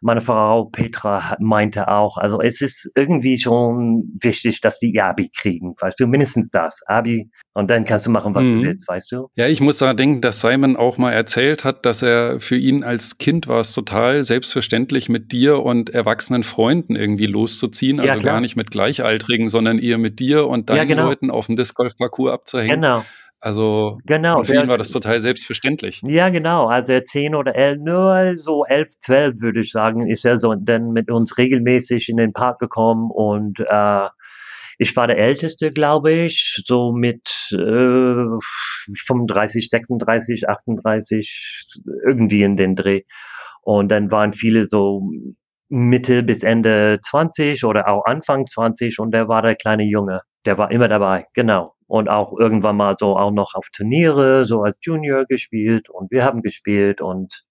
meine Frau Petra meinte auch, also es ist irgendwie schon wichtig, dass die Abi kriegen, weißt du, mindestens das, Abi. Und dann kannst du machen, was mhm. du willst, weißt du. Ja, ich muss daran denken, dass Simon auch mal erzählt hat, dass er für ihn als Kind war es total selbstverständlich, mit dir und erwachsenen Freunden irgendwie loszuziehen. Also ja, gar nicht mit Gleichaltrigen, sondern eher mit dir und deinen ja, genau. Leuten auf dem Disc-Golf-Parcours abzuhängen. Genau. Also genau, für ihn war das total selbstverständlich. Ja, genau. Also er zehn oder elf, nur so elf, zwölf würde ich sagen, ist er so dann mit uns regelmäßig in den Park gekommen und äh, ich war der Älteste, glaube ich, so mit äh, fünfunddreißig, sechsunddreißig, achtunddreißig, irgendwie in den Dreh. Und dann waren viele so Mitte bis Ende zwanzig oder auch Anfang zwanzig und der war der kleine Junge. Der war immer dabei, genau. Und auch irgendwann mal so auch noch auf Turniere, so als Junior gespielt und wir haben gespielt und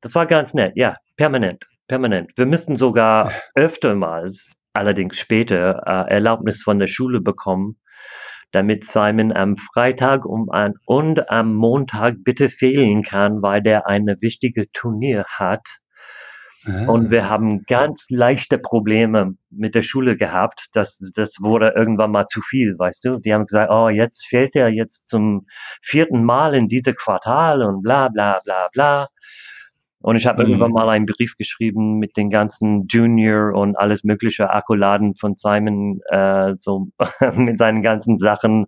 das war ganz nett, ja, permanent, permanent. Wir müssten sogar öftermals, allerdings später, äh, Erlaubnis von der Schule bekommen, damit Simon am Freitag um an, und am Montag bitte fehlen kann, weil der eine wichtige Turnier hat. Und wir haben ganz leichte Probleme mit der Schule gehabt. Das, das wurde irgendwann mal zu viel, weißt du. Die haben gesagt, oh, jetzt fehlt er jetzt zum vierten Mal in diese Quartal und bla bla bla bla. Und ich habe mhm. irgendwann mal einen Brief geschrieben mit den ganzen Junior und alles mögliche Akkuladen von Simon, äh, so mit seinen ganzen Sachen.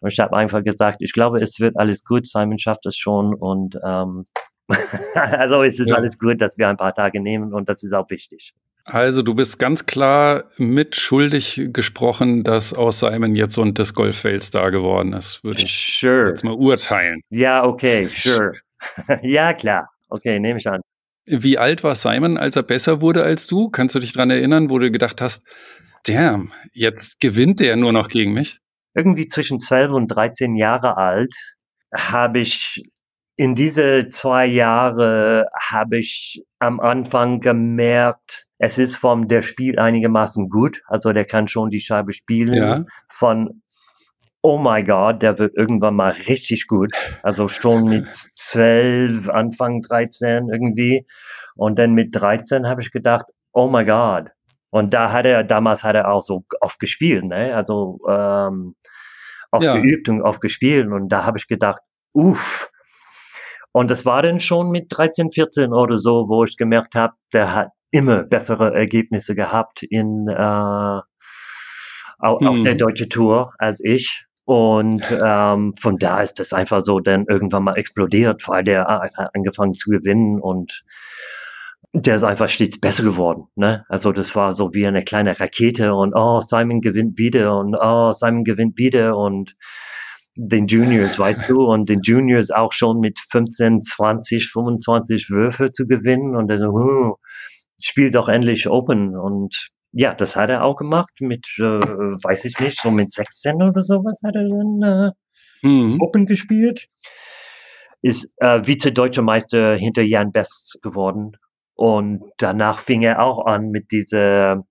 Und ich habe einfach gesagt, ich glaube, es wird alles gut, Simon schafft es schon und ähm, also es ist ja. alles gut, dass wir ein paar Tage nehmen und das ist auch wichtig. Also du bist ganz klar mitschuldig gesprochen, dass aus Simon jetzt so ein Disc Golf Weltstar geworden ist. Würde ich sure. jetzt mal urteilen. Ja, okay, sure. Ja, klar. Okay, nehme ich an. Wie alt war Simon, als er besser wurde als du? Kannst du dich daran erinnern, wo du gedacht hast, damn, jetzt gewinnt er nur noch gegen mich? Irgendwie zwischen zwölf und dreizehn Jahre alt habe ich In diese zwei Jahre habe ich am Anfang gemerkt, es ist vom, der spielt einigermaßen gut, also der kann schon die Scheibe spielen, ja. von oh my God, der wird irgendwann mal richtig gut, also schon mit zwölf, Anfang dreizehn irgendwie und dann mit dreizehn habe ich gedacht, oh my God und da hat er, damals hat er auch so oft gespielt, ne? also ähm, oft ja. geübt und oft gespielt und da habe ich gedacht, uff, und das war dann schon mit dreizehn, vierzehn oder so, wo ich gemerkt habe, der hat immer bessere Ergebnisse gehabt in äh, au, hm. auf der deutschen Tour als ich. Und ähm, von da ist das einfach so dann irgendwann mal explodiert, weil der hat angefangen zu gewinnen und der ist einfach stets besser geworden. Ne? Also das war so wie eine kleine Rakete und oh, Simon gewinnt wieder und oh, Simon gewinnt wieder und den Juniors, weißt du, und den Juniors auch schon mit fünfzehn, zwanzig, fünfundzwanzig Würfe zu gewinnen und dann so, hm, spiel doch endlich Open und ja, das hat er auch gemacht mit, äh, weiß ich nicht, so mit sechzehn oder sowas hat er dann äh, mhm. Open gespielt, ist äh, Vize-Deutscher Meister hinter Jan Bess geworden und danach fing er auch an mit dieser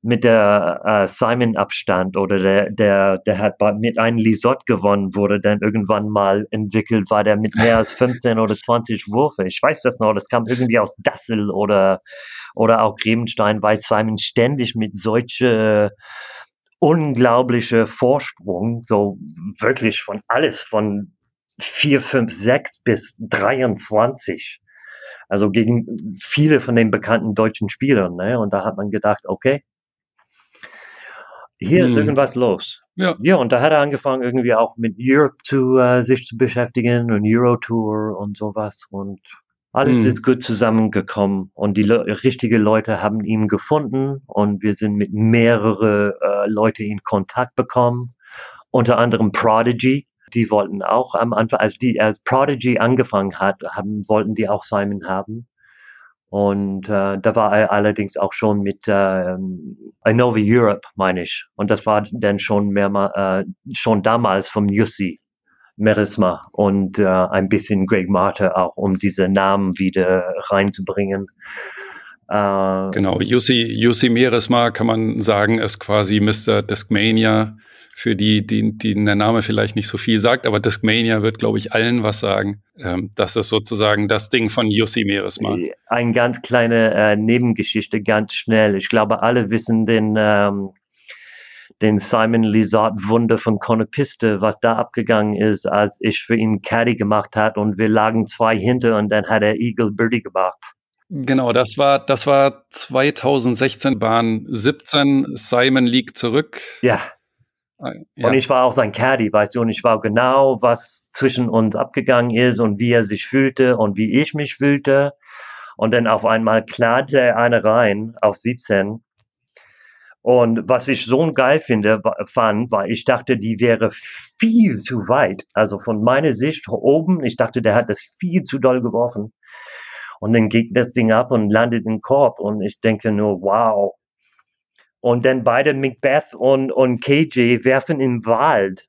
mit der äh, Simon-Abstand oder der, der, der hat bei, mit einem Lizotte gewonnen, wurde dann irgendwann mal entwickelt, war der mit mehr als fünfzehn oder zwanzig Würfe. Ich weiß das noch, das kam irgendwie aus Dassel oder, oder auch Grebenstein, weil Simon ständig mit solche unglaubliche Vorsprung, so wirklich von alles, von vier, fünf, sechs bis dreiundzwanzig. Also gegen viele von den bekannten deutschen Spielern, ne? Und da hat man gedacht, okay, hier hm. ist irgendwas los. Ja. ja, und da hat er angefangen, irgendwie auch mit Europe zu, äh, sich zu beschäftigen und Eurotour und sowas. Und alles hm. ist gut zusammengekommen. Und die Le- richtigen Leute haben ihn gefunden. Und wir sind mit mehreren äh, Leuten in Kontakt bekommen. Unter anderem Prodigy. Die wollten auch am Anfang, als die als Prodigy angefangen hat, haben, wollten die auch Simon haben. Und äh, da war er allerdings auch schon mit äh, I Know the Europe, meine ich. Und das war dann schon mehrmal, äh, schon damals vom Jussi Meresmaa und äh, ein bisschen Greg Marter auch, um diese Namen wieder reinzubringen. Äh, genau, Jussi, Jussi Meresmaa kann man sagen, ist quasi Mister Discmania, für die, die, die der Name vielleicht nicht so viel sagt, aber Discmania wird, glaube ich, allen was sagen. Ähm, das ist sozusagen das Ding von Jussi Meresmaa. Eine ganz kleine äh, Nebengeschichte, ganz schnell. Ich glaube, alle wissen den, ähm, den Simon Lizotte Wunder von Konopiste, was da abgegangen ist, als ich für ihn Caddy gemacht hat und wir lagen zwei hinter und dann hat er Eagle Birdie gemacht. Genau, das war das war zwanzig sechzehn, Bahn siebzehn, Simon liegt zurück. Ja. Ja. Und ich war auch sein Caddy, weißt du, und ich war genau, was zwischen uns abgegangen ist und wie er sich fühlte und wie ich mich fühlte. Und dann auf einmal knallte er eine rein auf siebzehn. Und was ich so geil finde, fand, weil ich dachte, die wäre viel zu weit. Also von meiner Sicht oben, ich dachte, der hat das viel zu doll geworfen. Und dann geht das Ding ab und landet im Korb. Und ich denke nur, wow. Und dann beide Macbeth und, und K J werfen im Wald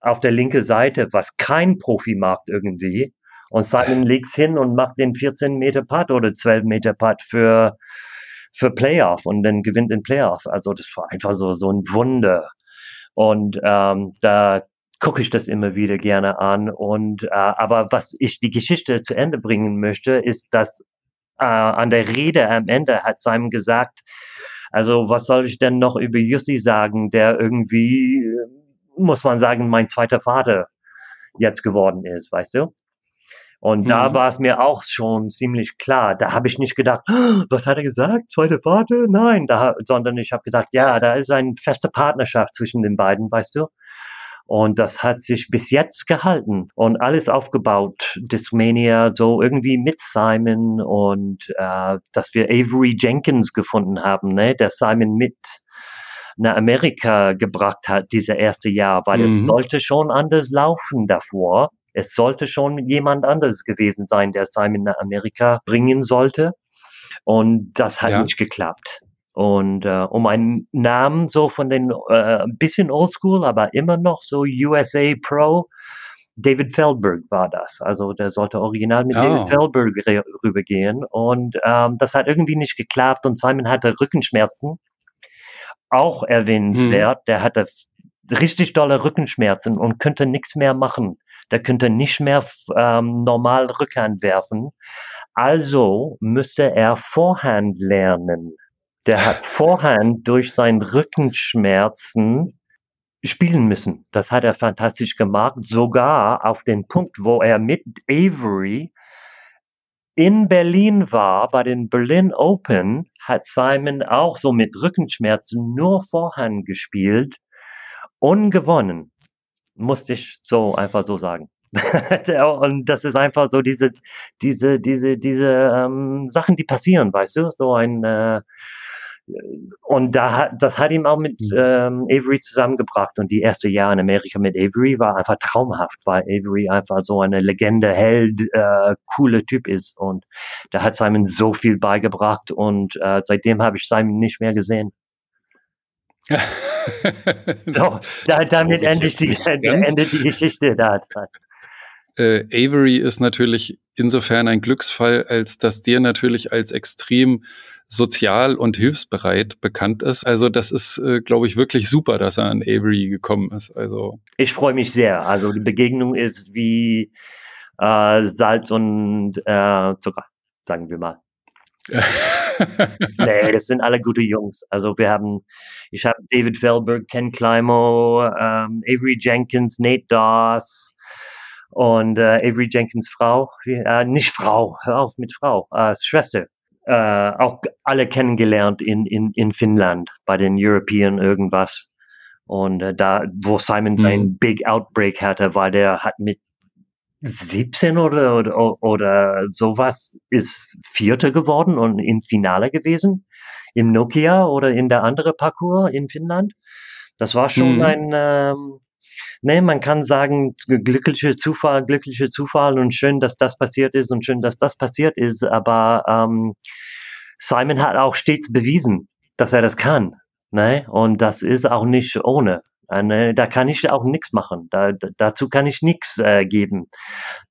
auf der linken Seite, was kein Profi macht irgendwie. Und Simon legt's hin und macht den vierzehn Meter Putt oder zwölf Meter Putt für, für Playoff und dann gewinnt den Playoff. Also das war einfach so, so ein Wunder. Und ähm, da gucke ich das immer wieder gerne an. Und äh, aber was ich die Geschichte zu Ende bringen möchte, ist, dass äh, an der Rede am Ende hat Simon gesagt, also was soll ich denn noch über Jussi sagen, der irgendwie, muss man sagen, mein zweiter Vater jetzt geworden ist, weißt du? Und mhm. da war es mir auch schon ziemlich klar. Da habe ich nicht gedacht, oh, was hat er gesagt, zweiter Vater? Nein, da, sondern ich habe gedacht, ja, da ist eine feste Partnerschaft zwischen den beiden, weißt du? Und das hat sich bis jetzt gehalten und alles aufgebaut. Discmania, so irgendwie mit Simon und äh, dass wir Avery Jenkins gefunden haben, ne, der Simon mit nach Amerika gebracht hat, dieses erste Jahr, weil mhm. es sollte schon anders laufen davor. Es sollte schon jemand anders gewesen sein, der Simon nach Amerika bringen sollte. Und das hat ja. nicht geklappt. Und äh, um einen Namen so von den, äh, ein bisschen oldschool, aber immer noch so U S A Pro, David Feldberg war das. Also der sollte original mit oh. David Feldberg re- rübergehen. Und ähm, das hat irgendwie nicht geklappt. Und Simon hatte Rückenschmerzen, auch erwähnenswert. Hm. Der hatte richtig dolle Rückenschmerzen und könnte nichts mehr machen. Der könnte nicht mehr ähm, normal Rückhand werfen. Also müsste er Vorhand lernen. Der hat Vorhand durch seinen Rückenschmerzen spielen müssen. Das hat er fantastisch gemacht. Sogar auf den Punkt, wo er mit Avery in Berlin war, bei den Berlin Open, hat Simon auch so mit Rückenschmerzen nur Vorhand gespielt und gewonnen. Musste ich so einfach so sagen. Und das ist einfach so diese, diese, diese, diese ähm, Sachen, die passieren, weißt du? So ein äh, Und da hat, das hat ihm auch mit ähm, Avery zusammengebracht. Und die erste Jahr in Amerika mit Avery war einfach traumhaft, weil Avery einfach so eine Legende, Held, äh, cooler Typ ist. Und da hat Simon so viel beigebracht. Und äh, seitdem habe ich Simon nicht mehr gesehen. So, da, damit endet die, endet die Geschichte da. Äh, Avery ist natürlich insofern ein Glücksfall, als dass dir natürlich als extrem sozial und hilfsbereit bekannt ist. Also das ist, äh, glaube ich, wirklich super, dass er an Avery gekommen ist. Also ich freue mich sehr. Also die Begegnung ist wie äh, Salz und äh, Zucker, sagen wir mal. Nee, das sind alle gute Jungs. Also wir haben, ich habe David Feldberg, Ken Climo, ähm, Avery Jenkins, Nate Doss, und äh, Avery Jenkins Frau, äh, nicht Frau, hör auf mit Frau, äh, Schwester, äh, auch alle kennengelernt in, in, in Finnland, bei den European irgendwas. Und äh, da, wo Simon mhm. seinen Big Outbreak hatte, weil der hat mit siebzehn oder, oder, oder sowas ist Vierter geworden und im Finale gewesen, im Nokia oder in der andere Parcours in Finnland. Das war schon mhm. ein... Ähm, Nee, man kann sagen, glücklicher Zufall, glücklicher Zufall und schön, dass das passiert ist und schön, dass das passiert ist, aber ähm, Simon hat auch stets bewiesen, dass er das kann, ne? Und das ist auch nicht ohne. Eine, da kann ich auch nichts machen. Da, dazu kann ich nichts äh, geben,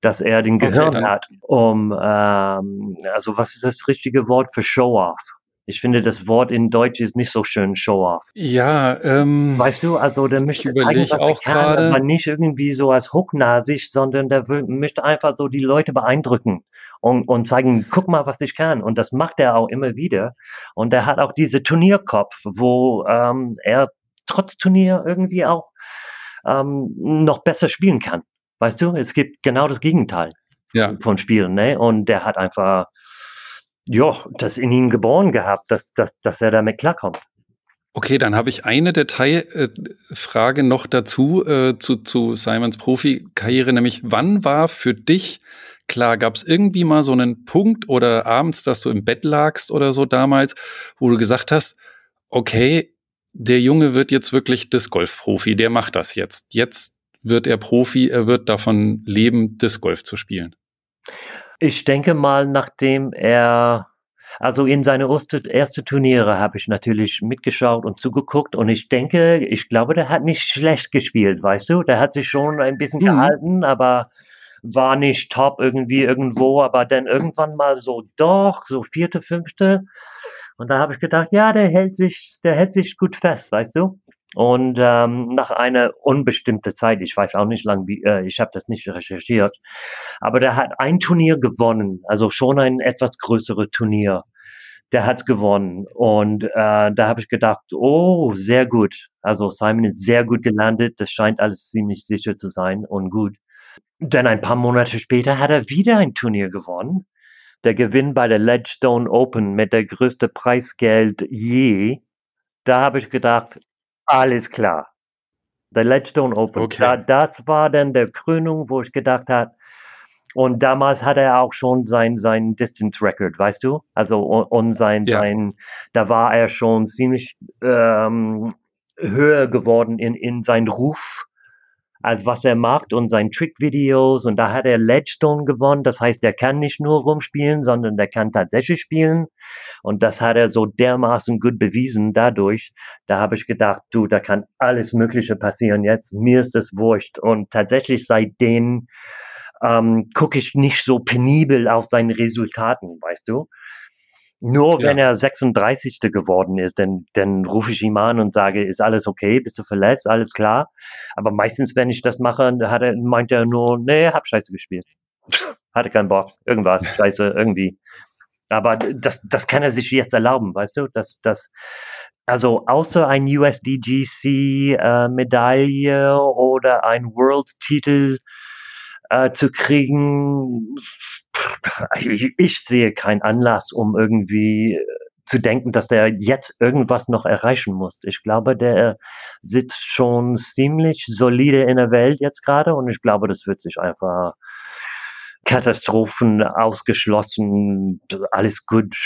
dass er den okay, Gehirn dann. hat. Um, ähm, also was ist das richtige Wort für Show-off? Ich finde, das Wort in Deutsch ist nicht so schön, Show-off. Ja, ähm... Weißt du, also der möchte eigentlich auch kann, aber nicht irgendwie so als hochnasig, sondern der will, möchte einfach so die Leute beeindrucken und, und zeigen, guck mal, was ich kann. Und das macht er auch immer wieder. Und er hat auch diese Turnierkopf, wo ähm, er trotz Turnier irgendwie auch ähm, noch besser spielen kann. Weißt du, es gibt genau das Gegenteil ja. von Spielen, ne? Und der hat einfach ja, das in ihm geboren gehabt, dass, dass, dass er damit klarkommt. Okay, dann habe ich eine Detailfrage noch dazu äh, zu, zu Simons Profikarriere, nämlich wann war für dich klar, gab es irgendwie mal so einen Punkt oder abends, dass du im Bett lagst oder so damals, wo du gesagt hast, okay, der Junge wird jetzt wirklich Disc Golf Profi, der macht das jetzt. Jetzt wird er Profi, er wird davon leben, Disc Golf zu spielen. Ich denke mal, nachdem er, also in seine erste, erste Turniere habe ich natürlich mitgeschaut und zugeguckt und ich denke, ich glaube, der hat nicht schlecht gespielt, weißt du? Der hat sich schon ein bisschen mhm. gehalten, aber war nicht top irgendwie irgendwo, aber dann irgendwann mal so doch, so vierte, fünfte. Und da habe ich gedacht, ja, der hält sich, der hält sich gut fest, weißt du? Und ähm, nach einer unbestimmten Zeit, ich weiß auch nicht lang, wie, äh, ich habe das nicht recherchiert, aber der hat ein Turnier gewonnen, also schon ein etwas größeres Turnier. Der hat's gewonnen und äh, da habe ich gedacht, oh, sehr gut. Also Simon ist sehr gut gelandet, das scheint alles ziemlich sicher zu sein und gut. Denn ein paar Monate später hat er wieder ein Turnier gewonnen. Der Gewinn bei der Ledgestone Open mit der größten Preisgeld je, da habe ich gedacht, alles klar. Der Ledgestone Open, okay. da, das war dann der Krönung, wo ich gedacht habe, und damals hat er auch schon sein, sein Distance Record, weißt du? Also, und sein, ja. sein, da war er schon ziemlich ähm, höher geworden in, in seinen Ruf, als was er macht und seinen Trick-Videos und da hat er Ledgestone gewonnen, das heißt, er kann nicht nur rumspielen, sondern der kann tatsächlich spielen und das hat er so dermaßen gut bewiesen dadurch, da habe ich gedacht, du, da kann alles Mögliche passieren jetzt, mir ist das wurscht und tatsächlich seitdem ähm, gucke ich nicht so penibel auf seine Resultaten, weißt du? Nur ja. wenn er sechsunddreißigste geworden ist, dann, dann rufe ich ihm an und sage, ist alles okay, bist du verletzt, alles klar. Aber meistens, wenn ich das mache, hat er, meint er nur, nee, hab scheiße gespielt. Hatte keinen Bock, irgendwas, scheiße, irgendwie. Aber das, das kann er sich jetzt erlauben, weißt du, dass, das, also außer ein U S D G C-Medaille äh, oder ein World-Titel äh, zu kriegen, ich sehe keinen Anlass, um irgendwie zu denken, dass der jetzt irgendwas noch erreichen muss. Ich glaube, der sitzt schon ziemlich solide in der Welt jetzt gerade und ich glaube, das wird sich einfach Katastrophen ausgeschlossen, alles gut.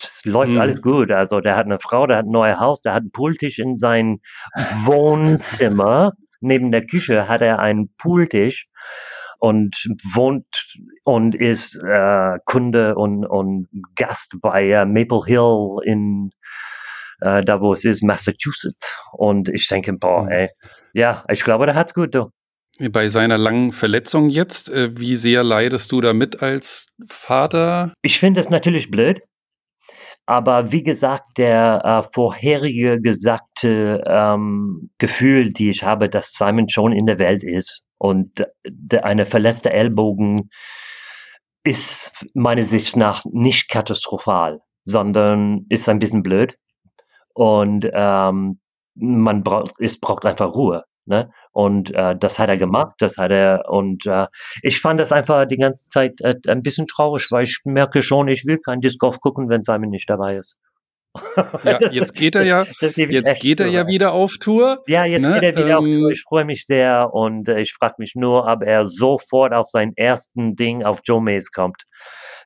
Es läuft mhm. alles gut. Also der hat eine Frau, der hat ein neues Haus, der hat einen Pooltisch in seinem Wohnzimmer. Neben der Küche hat er einen Pooltisch. Und wohnt und ist äh, Kunde und, und Gast bei äh, Maple Hill in, äh, da wo es ist, Massachusetts. Und ich denke, boah, ey, ja, ich glaube, der hat's gut, du. Bei seiner langen Verletzung jetzt, äh, wie sehr leidest du damit als Vater? Ich finde das natürlich blöd. Aber wie gesagt, der äh, vorherige gesagte ähm, Gefühl, die ich habe, dass Simon schon in der Welt ist, und eine verletzte Ellbogen ist meiner Sicht nach nicht katastrophal, sondern ist ein bisschen blöd. Und ähm, man braucht, es braucht einfach Ruhe. Ne? Und äh, das hat er gemacht, das hat er. Und äh, ich fand das einfach die ganze Zeit äh, ein bisschen traurig, weil ich merke schon, ich will keinen Disc Golf gucken, wenn Simon nicht dabei ist. Ja, jetzt geht er ja, jetzt geht er ja wieder auf Tour. Ja, jetzt ne? geht er wieder ähm, auf Tour. Ich freue mich sehr und äh, ich frage mich nur, ob er sofort auf seinen ersten Ding auf Joe Mays kommt.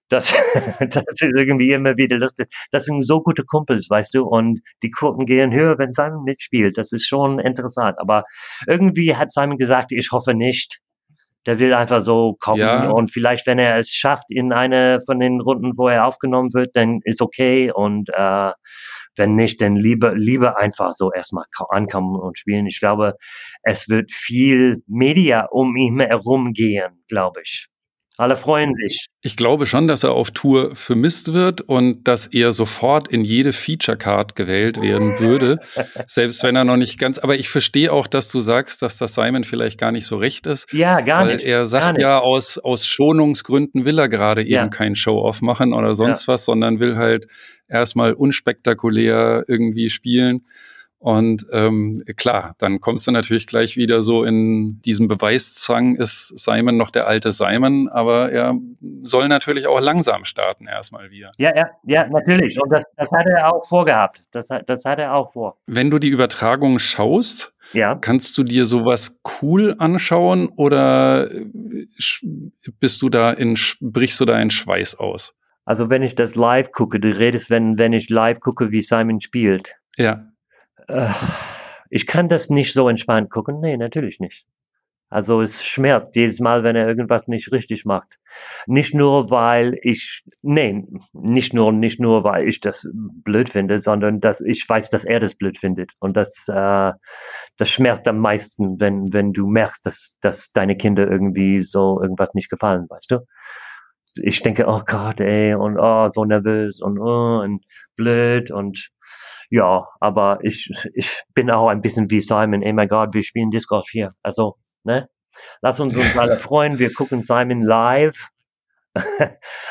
Das, das ist irgendwie immer wieder lustig. Das sind so gute Kumpels, weißt du, und die Quoten gehen höher, wenn Simon mitspielt. Das ist schon interessant. Aber irgendwie hat Simon gesagt, ich hoffe nicht. Der will einfach so kommen ja. und vielleicht, wenn er es schafft in eine von den Runden, wo er aufgenommen wird, dann ist okay und äh, Wenn nicht, dann lieber, lieber einfach so erstmal ankommen und spielen. Ich glaube, es wird viel Media um ihn herum gehen, glaube ich. Alle freuen sich. Ich glaube schon, dass er auf Tour vermisst wird und dass er sofort in jede Feature-Card gewählt werden würde, selbst wenn er noch nicht ganz, aber ich verstehe auch, dass du sagst, dass das Simon vielleicht gar nicht so recht ist. Ja, gar weil nicht. Er sagt ja, aus, aus Schonungsgründen will er gerade ja. eben keinen Show-Off machen oder sonst ja. was, sondern will halt erstmal unspektakulär irgendwie spielen. Und ähm, klar, dann kommst du natürlich gleich wieder so in diesen Beweiszwang, ist Simon noch der alte Simon, aber er soll natürlich auch langsam starten erstmal wieder. Ja, ja, ja, natürlich. Und das, das hat er auch vorgehabt. Das, das hat er auch vor. Wenn du die Übertragung schaust, ja. kannst du dir sowas cool anschauen oder bist du da in, brichst du da in Schweiß aus? Also wenn ich das live gucke, du redest, wenn, wenn ich live gucke, wie Simon spielt. Ja. Ich kann das nicht so entspannt gucken. Nee, natürlich nicht. Also es schmerzt jedes Mal, wenn er irgendwas nicht richtig macht. Nicht nur, weil ich, nee, nicht nur, nicht nur, weil ich das blöd finde, sondern dass ich weiß, dass er das blöd findet. Und das, äh, das schmerzt am meisten, wenn, wenn du merkst, dass, dass deine Kinder irgendwie so irgendwas nicht gefallen, weißt du? Ich denke, oh Gott, ey, und oh, so nervös und oh, und blöd und ja, aber ich, ich bin auch ein bisschen wie Simon. Oh mein Gott, wir spielen Disc Golf hier. Also, ne? Lass uns uns alle freuen. Wir gucken Simon live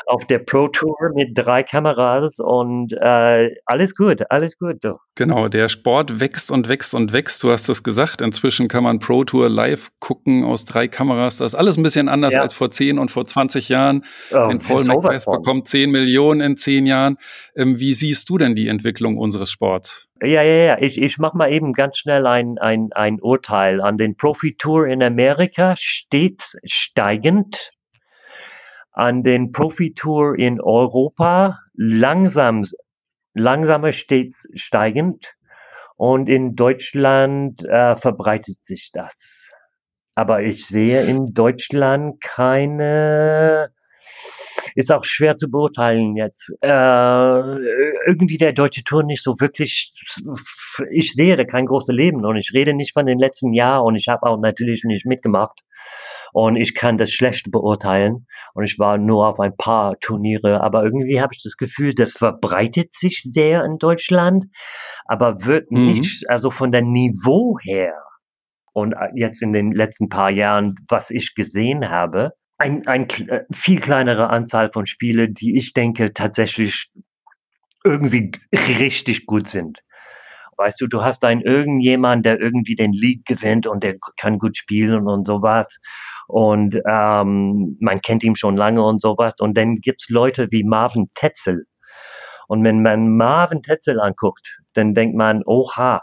auf der Pro Tour mit drei Kameras und äh, alles gut, alles gut. Doch. Genau, der Sport wächst und wächst und wächst. Du hast es gesagt, inzwischen kann man Pro Tour live gucken aus drei Kameras. Das ist alles ein bisschen anders ja. als vor zehn und vor zwanzig Jahren. Oh, Wenn Paul McBeth bekommt zehn Millionen in zehn Jahren. Ähm, wie siehst du denn die Entwicklung unseres Sports? Ja, ja, ja. Ich, ich mache mal eben ganz schnell ein, ein, ein Urteil. An den Profi-Tour in Amerika stets steigend. An den Profi-Tour in Europa langsam, langsamer stets steigend und in Deutschland äh, verbreitet sich das. Aber ich sehe in Deutschland keine, ist auch schwer zu beurteilen jetzt, äh, irgendwie der deutsche Tour nicht so wirklich, ich sehe da kein großes Leben und ich rede nicht von den letzten Jahren und ich habe auch natürlich nicht mitgemacht. Und ich kann das schlecht beurteilen. Und ich war nur auf ein paar Turniere. Aber irgendwie habe ich das Gefühl, das verbreitet sich sehr in Deutschland. Aber wird mhm. nicht, also von dem Niveau her. Und jetzt in den letzten paar Jahren, was ich gesehen habe, ein, ein viel kleinere Anzahl von Spielen, die ich denke tatsächlich irgendwie richtig gut sind. Weißt du, du hast einen irgendjemand, der irgendwie den League gewinnt und der kann gut spielen und sowas. Und ähm, man kennt ihn schon lange und sowas. Und dann gibt's Leute wie Marvin Tetzel. Und wenn man Marvin Tetzel anguckt, dann denkt man, oha,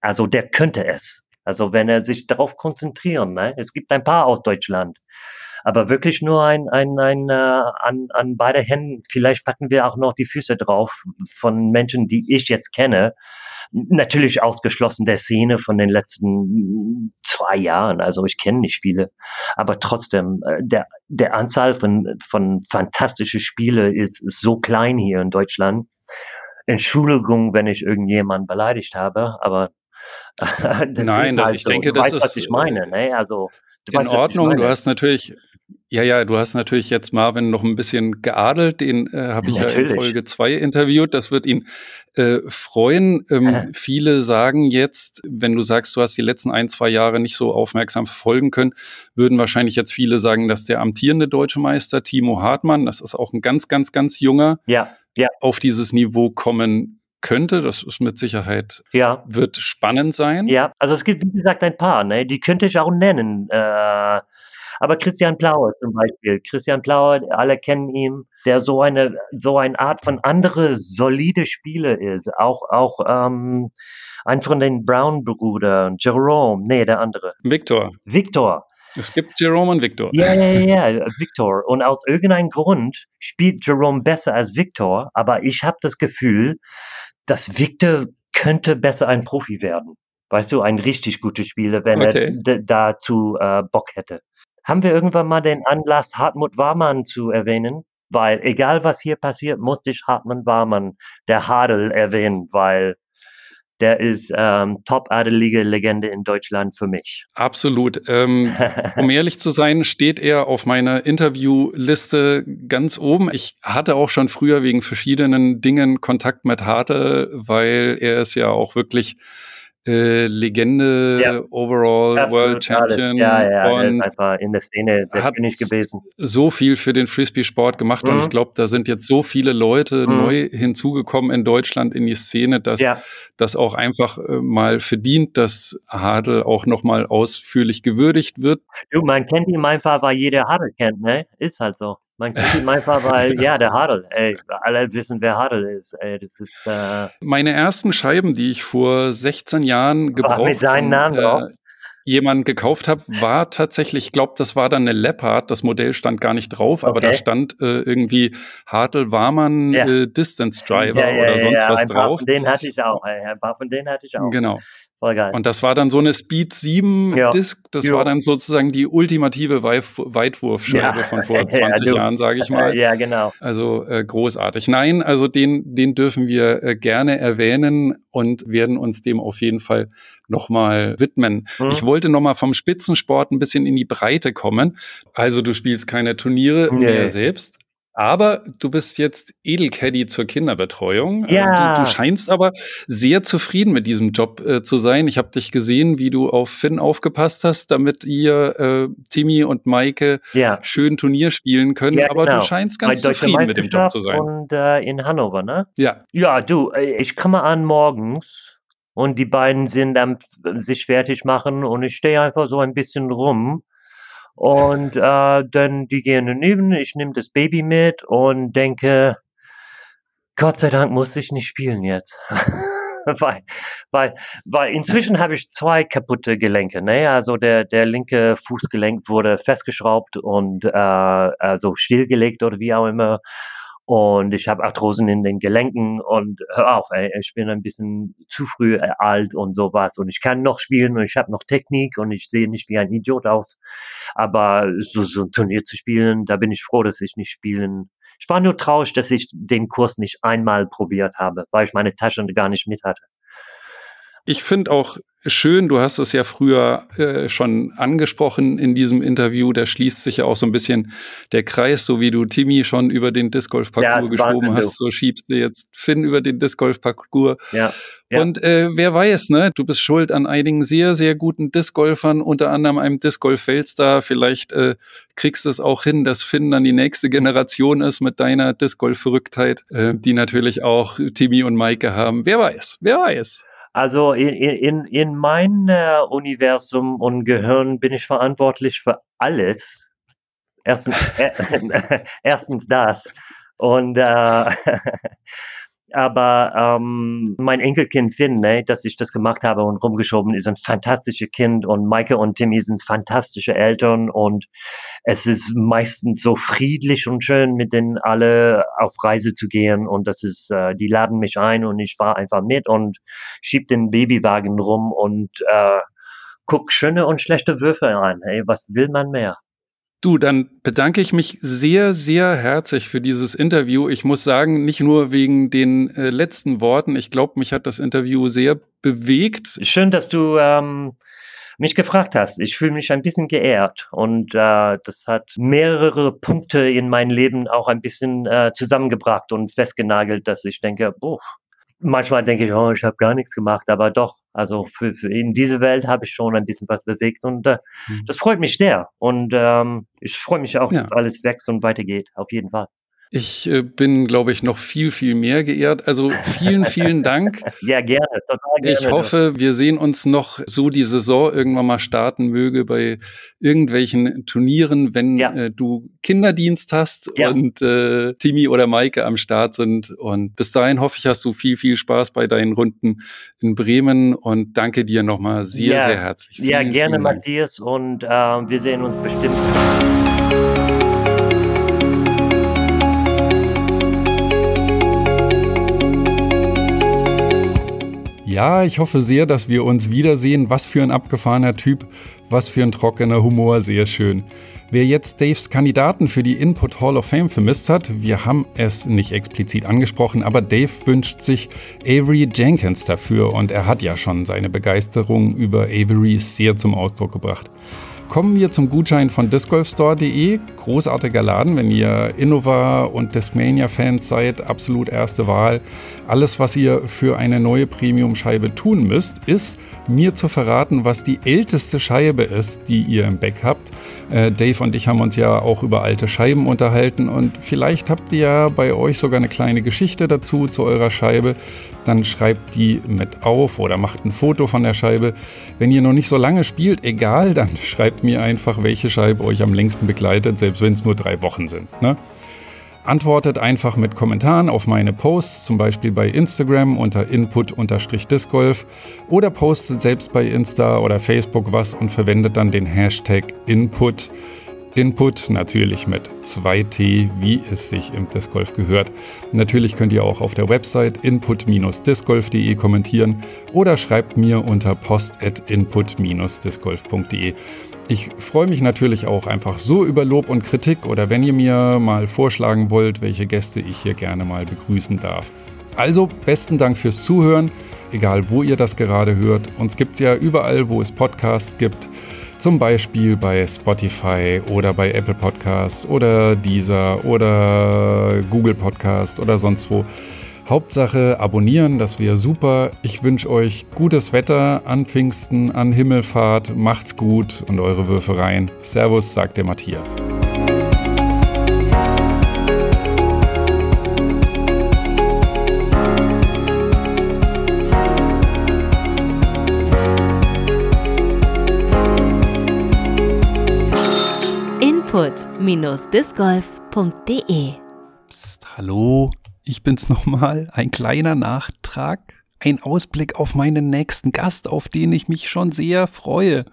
also der könnte es. Also wenn er sich darauf konzentrieren, ne? Es gibt ein paar aus Deutschland. Aber wirklich nur ein, ein, ein, äh, an, an beide Händen. Vielleicht packen wir auch noch die Füße drauf von Menschen, die ich jetzt kenne. Natürlich ausgeschlossen der Szene von den letzten zwei Jahren. Also ich kenne nicht viele. Aber trotzdem, der, der Anzahl von, von fantastischen Spielen ist so klein hier in Deutschland. Entschuldigung, wenn ich irgendjemanden beleidigt habe, aber nein, halt ich so. denke, du das weißt, ist was ich meine, ne? Also Du in weißt, Ordnung, du hast natürlich, ja, ja, du hast natürlich jetzt Marvin noch ein bisschen geadelt, den äh, habe ich natürlich. ja in Folge zwei interviewt, das wird ihn äh, freuen. Ähm, äh. Viele sagen jetzt, wenn du sagst, du hast die letzten ein, zwei Jahre nicht so aufmerksam verfolgen können, würden wahrscheinlich jetzt viele sagen, dass der amtierende deutsche Meister Timo Hartmann, das ist auch ein ganz, ganz, ganz junger, ja, ja. auf dieses Niveau kommen könnte, das ist mit Sicherheit, ja. wird spannend sein. Ja, also es gibt, wie gesagt, ein paar, ne? Die könnte ich auch nennen. Äh, aber Christian Plauer zum Beispiel. Christian Plauer, alle kennen ihn, der so eine so eine Art von andere solide Spiele ist. Auch, auch ähm, ein von den Brown-Brüdern, Jerome, nee, der andere. Victor. Victor. Es gibt Jerome und Victor. Ja, ja, ja, Victor. Und aus irgendeinem Grund spielt Jerome besser als Victor, aber ich habe das Gefühl, dass Victor könnte besser ein Profi werden. Weißt du, ein richtig guter Spieler, wenn okay. er d- dazu äh, Bock hätte. Haben wir irgendwann mal den Anlass, Hartmut Wahrmann zu erwähnen? weil egal was hier passiert, musste ich Hartmut Wahrmann, der Hadel, erwähnen, weil der ist ähm, top-adelige Legende in Deutschland für mich. Absolut. Ähm, um ehrlich zu sein, steht er auf meiner Interviewliste ganz oben. Ich hatte auch schon früher wegen verschiedenen Dingen Kontakt mit Hartl, weil er ist ja auch wirklich äh, Legende, ja, overall, absolut, World Champion. Ja, ja, und er ist einfach in der Szene der König gewesen. So viel für den Frisbee-Sport gemacht, mhm, und ich glaube, da sind jetzt so viele Leute, mhm, neu hinzugekommen in Deutschland in die Szene, dass, ja, das auch einfach äh, mal verdient, dass Hadel auch nochmal ausführlich gewürdigt wird. Du, man kennt ihn einfach, weil jeder Hadel kennt, ne? Ist halt so. Man kennt ihn einfach, weil, ja, der Hadel, ey, alle wissen, wer Hadel ist, ey, das ist, äh meine ersten Scheiben, die ich vor sechzehn Jahren gebraucht mit seinen Namen und, äh, drauf. jemand gekauft habe, war tatsächlich, ich glaube, das war dann eine Leopard, das Modell stand gar nicht drauf, okay, aber da stand äh, irgendwie Hartl Wahrmann, ja, äh, Distance Driver, ja, ja, oder sonst, ja, ja, was ein paar drauf. Von denen hatte ich auch, ey, ein paar von denen hatte ich auch. Genau. Voll geil. Und das war dann so eine Speed sieben, ja, Disc, das, ja, war dann sozusagen die ultimative Weif- Weitwurfscheibe, ja, von vor zwanzig ja, Jahren, sage ich mal. Ja, genau. Also äh, großartig. Nein, also den, den dürfen wir äh, gerne erwähnen und werden uns dem auf jeden Fall nochmal widmen. Mhm. Ich wollte nochmal vom Spitzensport ein bisschen in die Breite kommen. Also du spielst keine Turniere, nee, mehr selbst. Aber du bist jetzt Edelcaddy zur Kinderbetreuung. Ja. Du, du scheinst aber sehr zufrieden mit diesem Job äh, zu sein. Ich habe dich gesehen, wie du auf Finn aufgepasst hast, damit ihr äh, Timmy und Maike, ja, schön Turnier spielen können. Ja, aber genau, du scheinst ganz bei zufrieden mit dem Job zu sein. Und äh, in Hannover, ne? Ja. Ja, du, ich komme an morgens und die beiden sind am sich fertig machen und ich stehe einfach so ein bisschen rum. Und äh, dann, die gehen daneben, ich nehme das Baby mit und denke, Gott sei Dank muss ich nicht spielen jetzt. weil, weil, weil inzwischen habe ich zwei kaputte Gelenke. Ne? Also der, der linke Fußgelenk wurde festgeschraubt und äh, also stillgelegt oder wie auch immer. Und ich habe Arthrosen in den Gelenken und hör auf, ey, ich bin ein bisschen zu früh alt und sowas. Und ich kann noch spielen und ich habe noch Technik und ich sehe nicht wie ein Idiot aus. Aber so, so ein Turnier zu spielen, da bin ich froh, dass ich nicht spielen. Ich war nur traurig, dass ich den Kurs nicht einmal probiert habe, weil ich meine Tasche gar nicht mit hatte. Ich finde auch schön, du hast es ja früher äh, schon angesprochen in diesem Interview, da schließt sich ja auch so ein bisschen der Kreis, so wie du Timmy schon über den Disc Golf Parcours, ja, geschoben hast, so schiebst du jetzt Finn über den Disc Golf Parcours. Ja. Ja. Und äh, wer weiß, ne, du bist schuld an einigen sehr, sehr guten Disc Golfern, unter anderem einem Disc Golf Weltstar. Vielleicht äh, kriegst du es auch hin, dass Finn dann die nächste Generation ist mit deiner Disc Golf Verrücktheit, äh, die natürlich auch Timmy und Maike haben. Wer weiß, wer weiß. Also in, in, in meinem äh, Universum und Gehirn bin ich verantwortlich für alles. Erstens, äh, erstens das. Und äh, aber ähm, mein Enkelkind Finn, ne, dass ich das gemacht habe und rumgeschoben, ist ein fantastisches Kind und Maike und Timmy sind fantastische Eltern und es ist meistens so friedlich und schön, mit denen alle auf Reise zu gehen und das ist, äh, die laden mich ein und ich fahre einfach mit und schieb den Babywagen rum und äh, guck schöne und schlechte Würfe an. Ey, was will man mehr? Du, dann bedanke ich mich sehr, sehr herzlich für dieses Interview. Ich muss sagen, nicht nur wegen den äh, letzten Worten. Ich glaube, mich hat das Interview sehr bewegt. Schön, dass du ähm, mich gefragt hast. Ich fühle mich ein bisschen geehrt. Und äh, das hat mehrere Punkte in meinem Leben auch ein bisschen äh, zusammengebracht und festgenagelt, dass ich denke, boah, manchmal denke ich, oh, ich habe gar nichts gemacht, aber doch. Also für, für in diese Welt habe ich schon ein bisschen was bewegt und äh, mhm. das freut mich sehr. Und ähm, ich freue mich auch, ja, dass alles wächst und weitergeht, auf jeden Fall. Ich äh, bin, glaube ich, noch viel, viel mehr geehrt. Also vielen, vielen Dank. Ja, gerne, total gerne. Ich hoffe, wir sehen uns noch, so die Saison irgendwann mal starten möge bei irgendwelchen Turnieren, wenn, ja, äh, du Kinderdienst hast, ja, und äh, Timmy oder Maike am Start sind. Und bis dahin hoffe ich, hast du viel, viel Spaß bei deinen Runden in Bremen. Und danke dir nochmal sehr, ja, sehr herzlich. Vielen, ja, gerne, Matthias. Und äh, wir sehen uns bestimmt. Ja, ich hoffe sehr, dass wir uns wiedersehen. Was für ein abgefahrener Typ, was für ein trockener Humor, sehr schön. Wer jetzt Daves Kandidaten für die Input Hall of Fame vermisst hat, wir haben es nicht explizit angesprochen, aber Dave wünscht sich Avery Jenkins dafür und er hat ja schon seine Begeisterung über Avery sehr zum Ausdruck gebracht. Kommen wir zum Gutschein von disc golf store punkt de. Großartiger Laden, wenn ihr Innova- und Discmania-Fans seid, absolut erste Wahl. Alles, was ihr für eine neue Premium-Scheibe tun müsst, ist, mir zu verraten, was die älteste Scheibe ist, die ihr im Back habt. Äh, Dave und ich haben uns ja auch über alte Scheiben unterhalten und vielleicht habt ihr ja bei euch sogar eine kleine Geschichte dazu, zu eurer Scheibe. Dann schreibt die mit auf oder macht ein Foto von der Scheibe. Wenn ihr noch nicht so lange spielt, egal, dann schreibt mir einfach, welche Scheibe euch am längsten begleitet, selbst wenn es nur drei Wochen sind. Ne? Antwortet einfach mit Kommentaren auf meine Posts, zum Beispiel bei Instagram unter input-discgolf oder postet selbst bei Insta oder Facebook was und verwendet dann den Hashtag Input. Input natürlich mit zwei T, wie es sich im Disc Golf gehört. Natürlich könnt ihr auch auf der Website input dash discgolf punkt de kommentieren oder schreibt mir unter post at input dash discgolf punkt de. Ich freue mich natürlich auch einfach so über Lob und Kritik oder wenn ihr mir mal vorschlagen wollt, welche Gäste ich hier gerne mal begrüßen darf. Also besten Dank fürs Zuhören, egal wo ihr das gerade hört. Uns gibt es ja überall, wo es Podcasts gibt. Zum Beispiel bei Spotify oder bei Apple Podcasts oder Deezer oder Google Podcast oder sonst wo. Hauptsache abonnieren, das wäre super. Ich wünsche euch gutes Wetter an Pfingsten, an Himmelfahrt. Macht's gut und eure Würfe rein. Servus, sagt der Matthias. input dash discgolf punkt de. Psst, hallo, ich bin's nochmal. Ein kleiner Nachtrag, ein Ausblick auf meinen nächsten Gast, auf den ich mich schon sehr freue.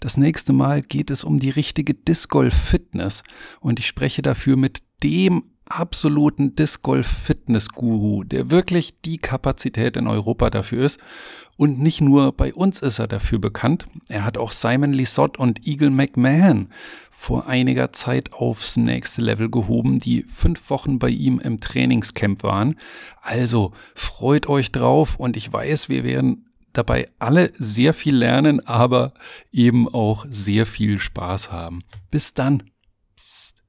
Das nächste Mal geht es um die richtige Disc Golf Fitness und ich spreche dafür mit dem absoluten Disc Golf Fitness Guru, der wirklich die Kapazität in Europa dafür ist. Und nicht nur bei uns ist er dafür bekannt, er hat auch Simon Lizotte und Eagle McMahon vor einiger Zeit aufs nächste Level gehoben, die fünf Wochen bei ihm im Trainingscamp waren. Also freut euch drauf und ich weiß, wir werden dabei alle sehr viel lernen, aber eben auch sehr viel Spaß haben. Bis dann. Psst.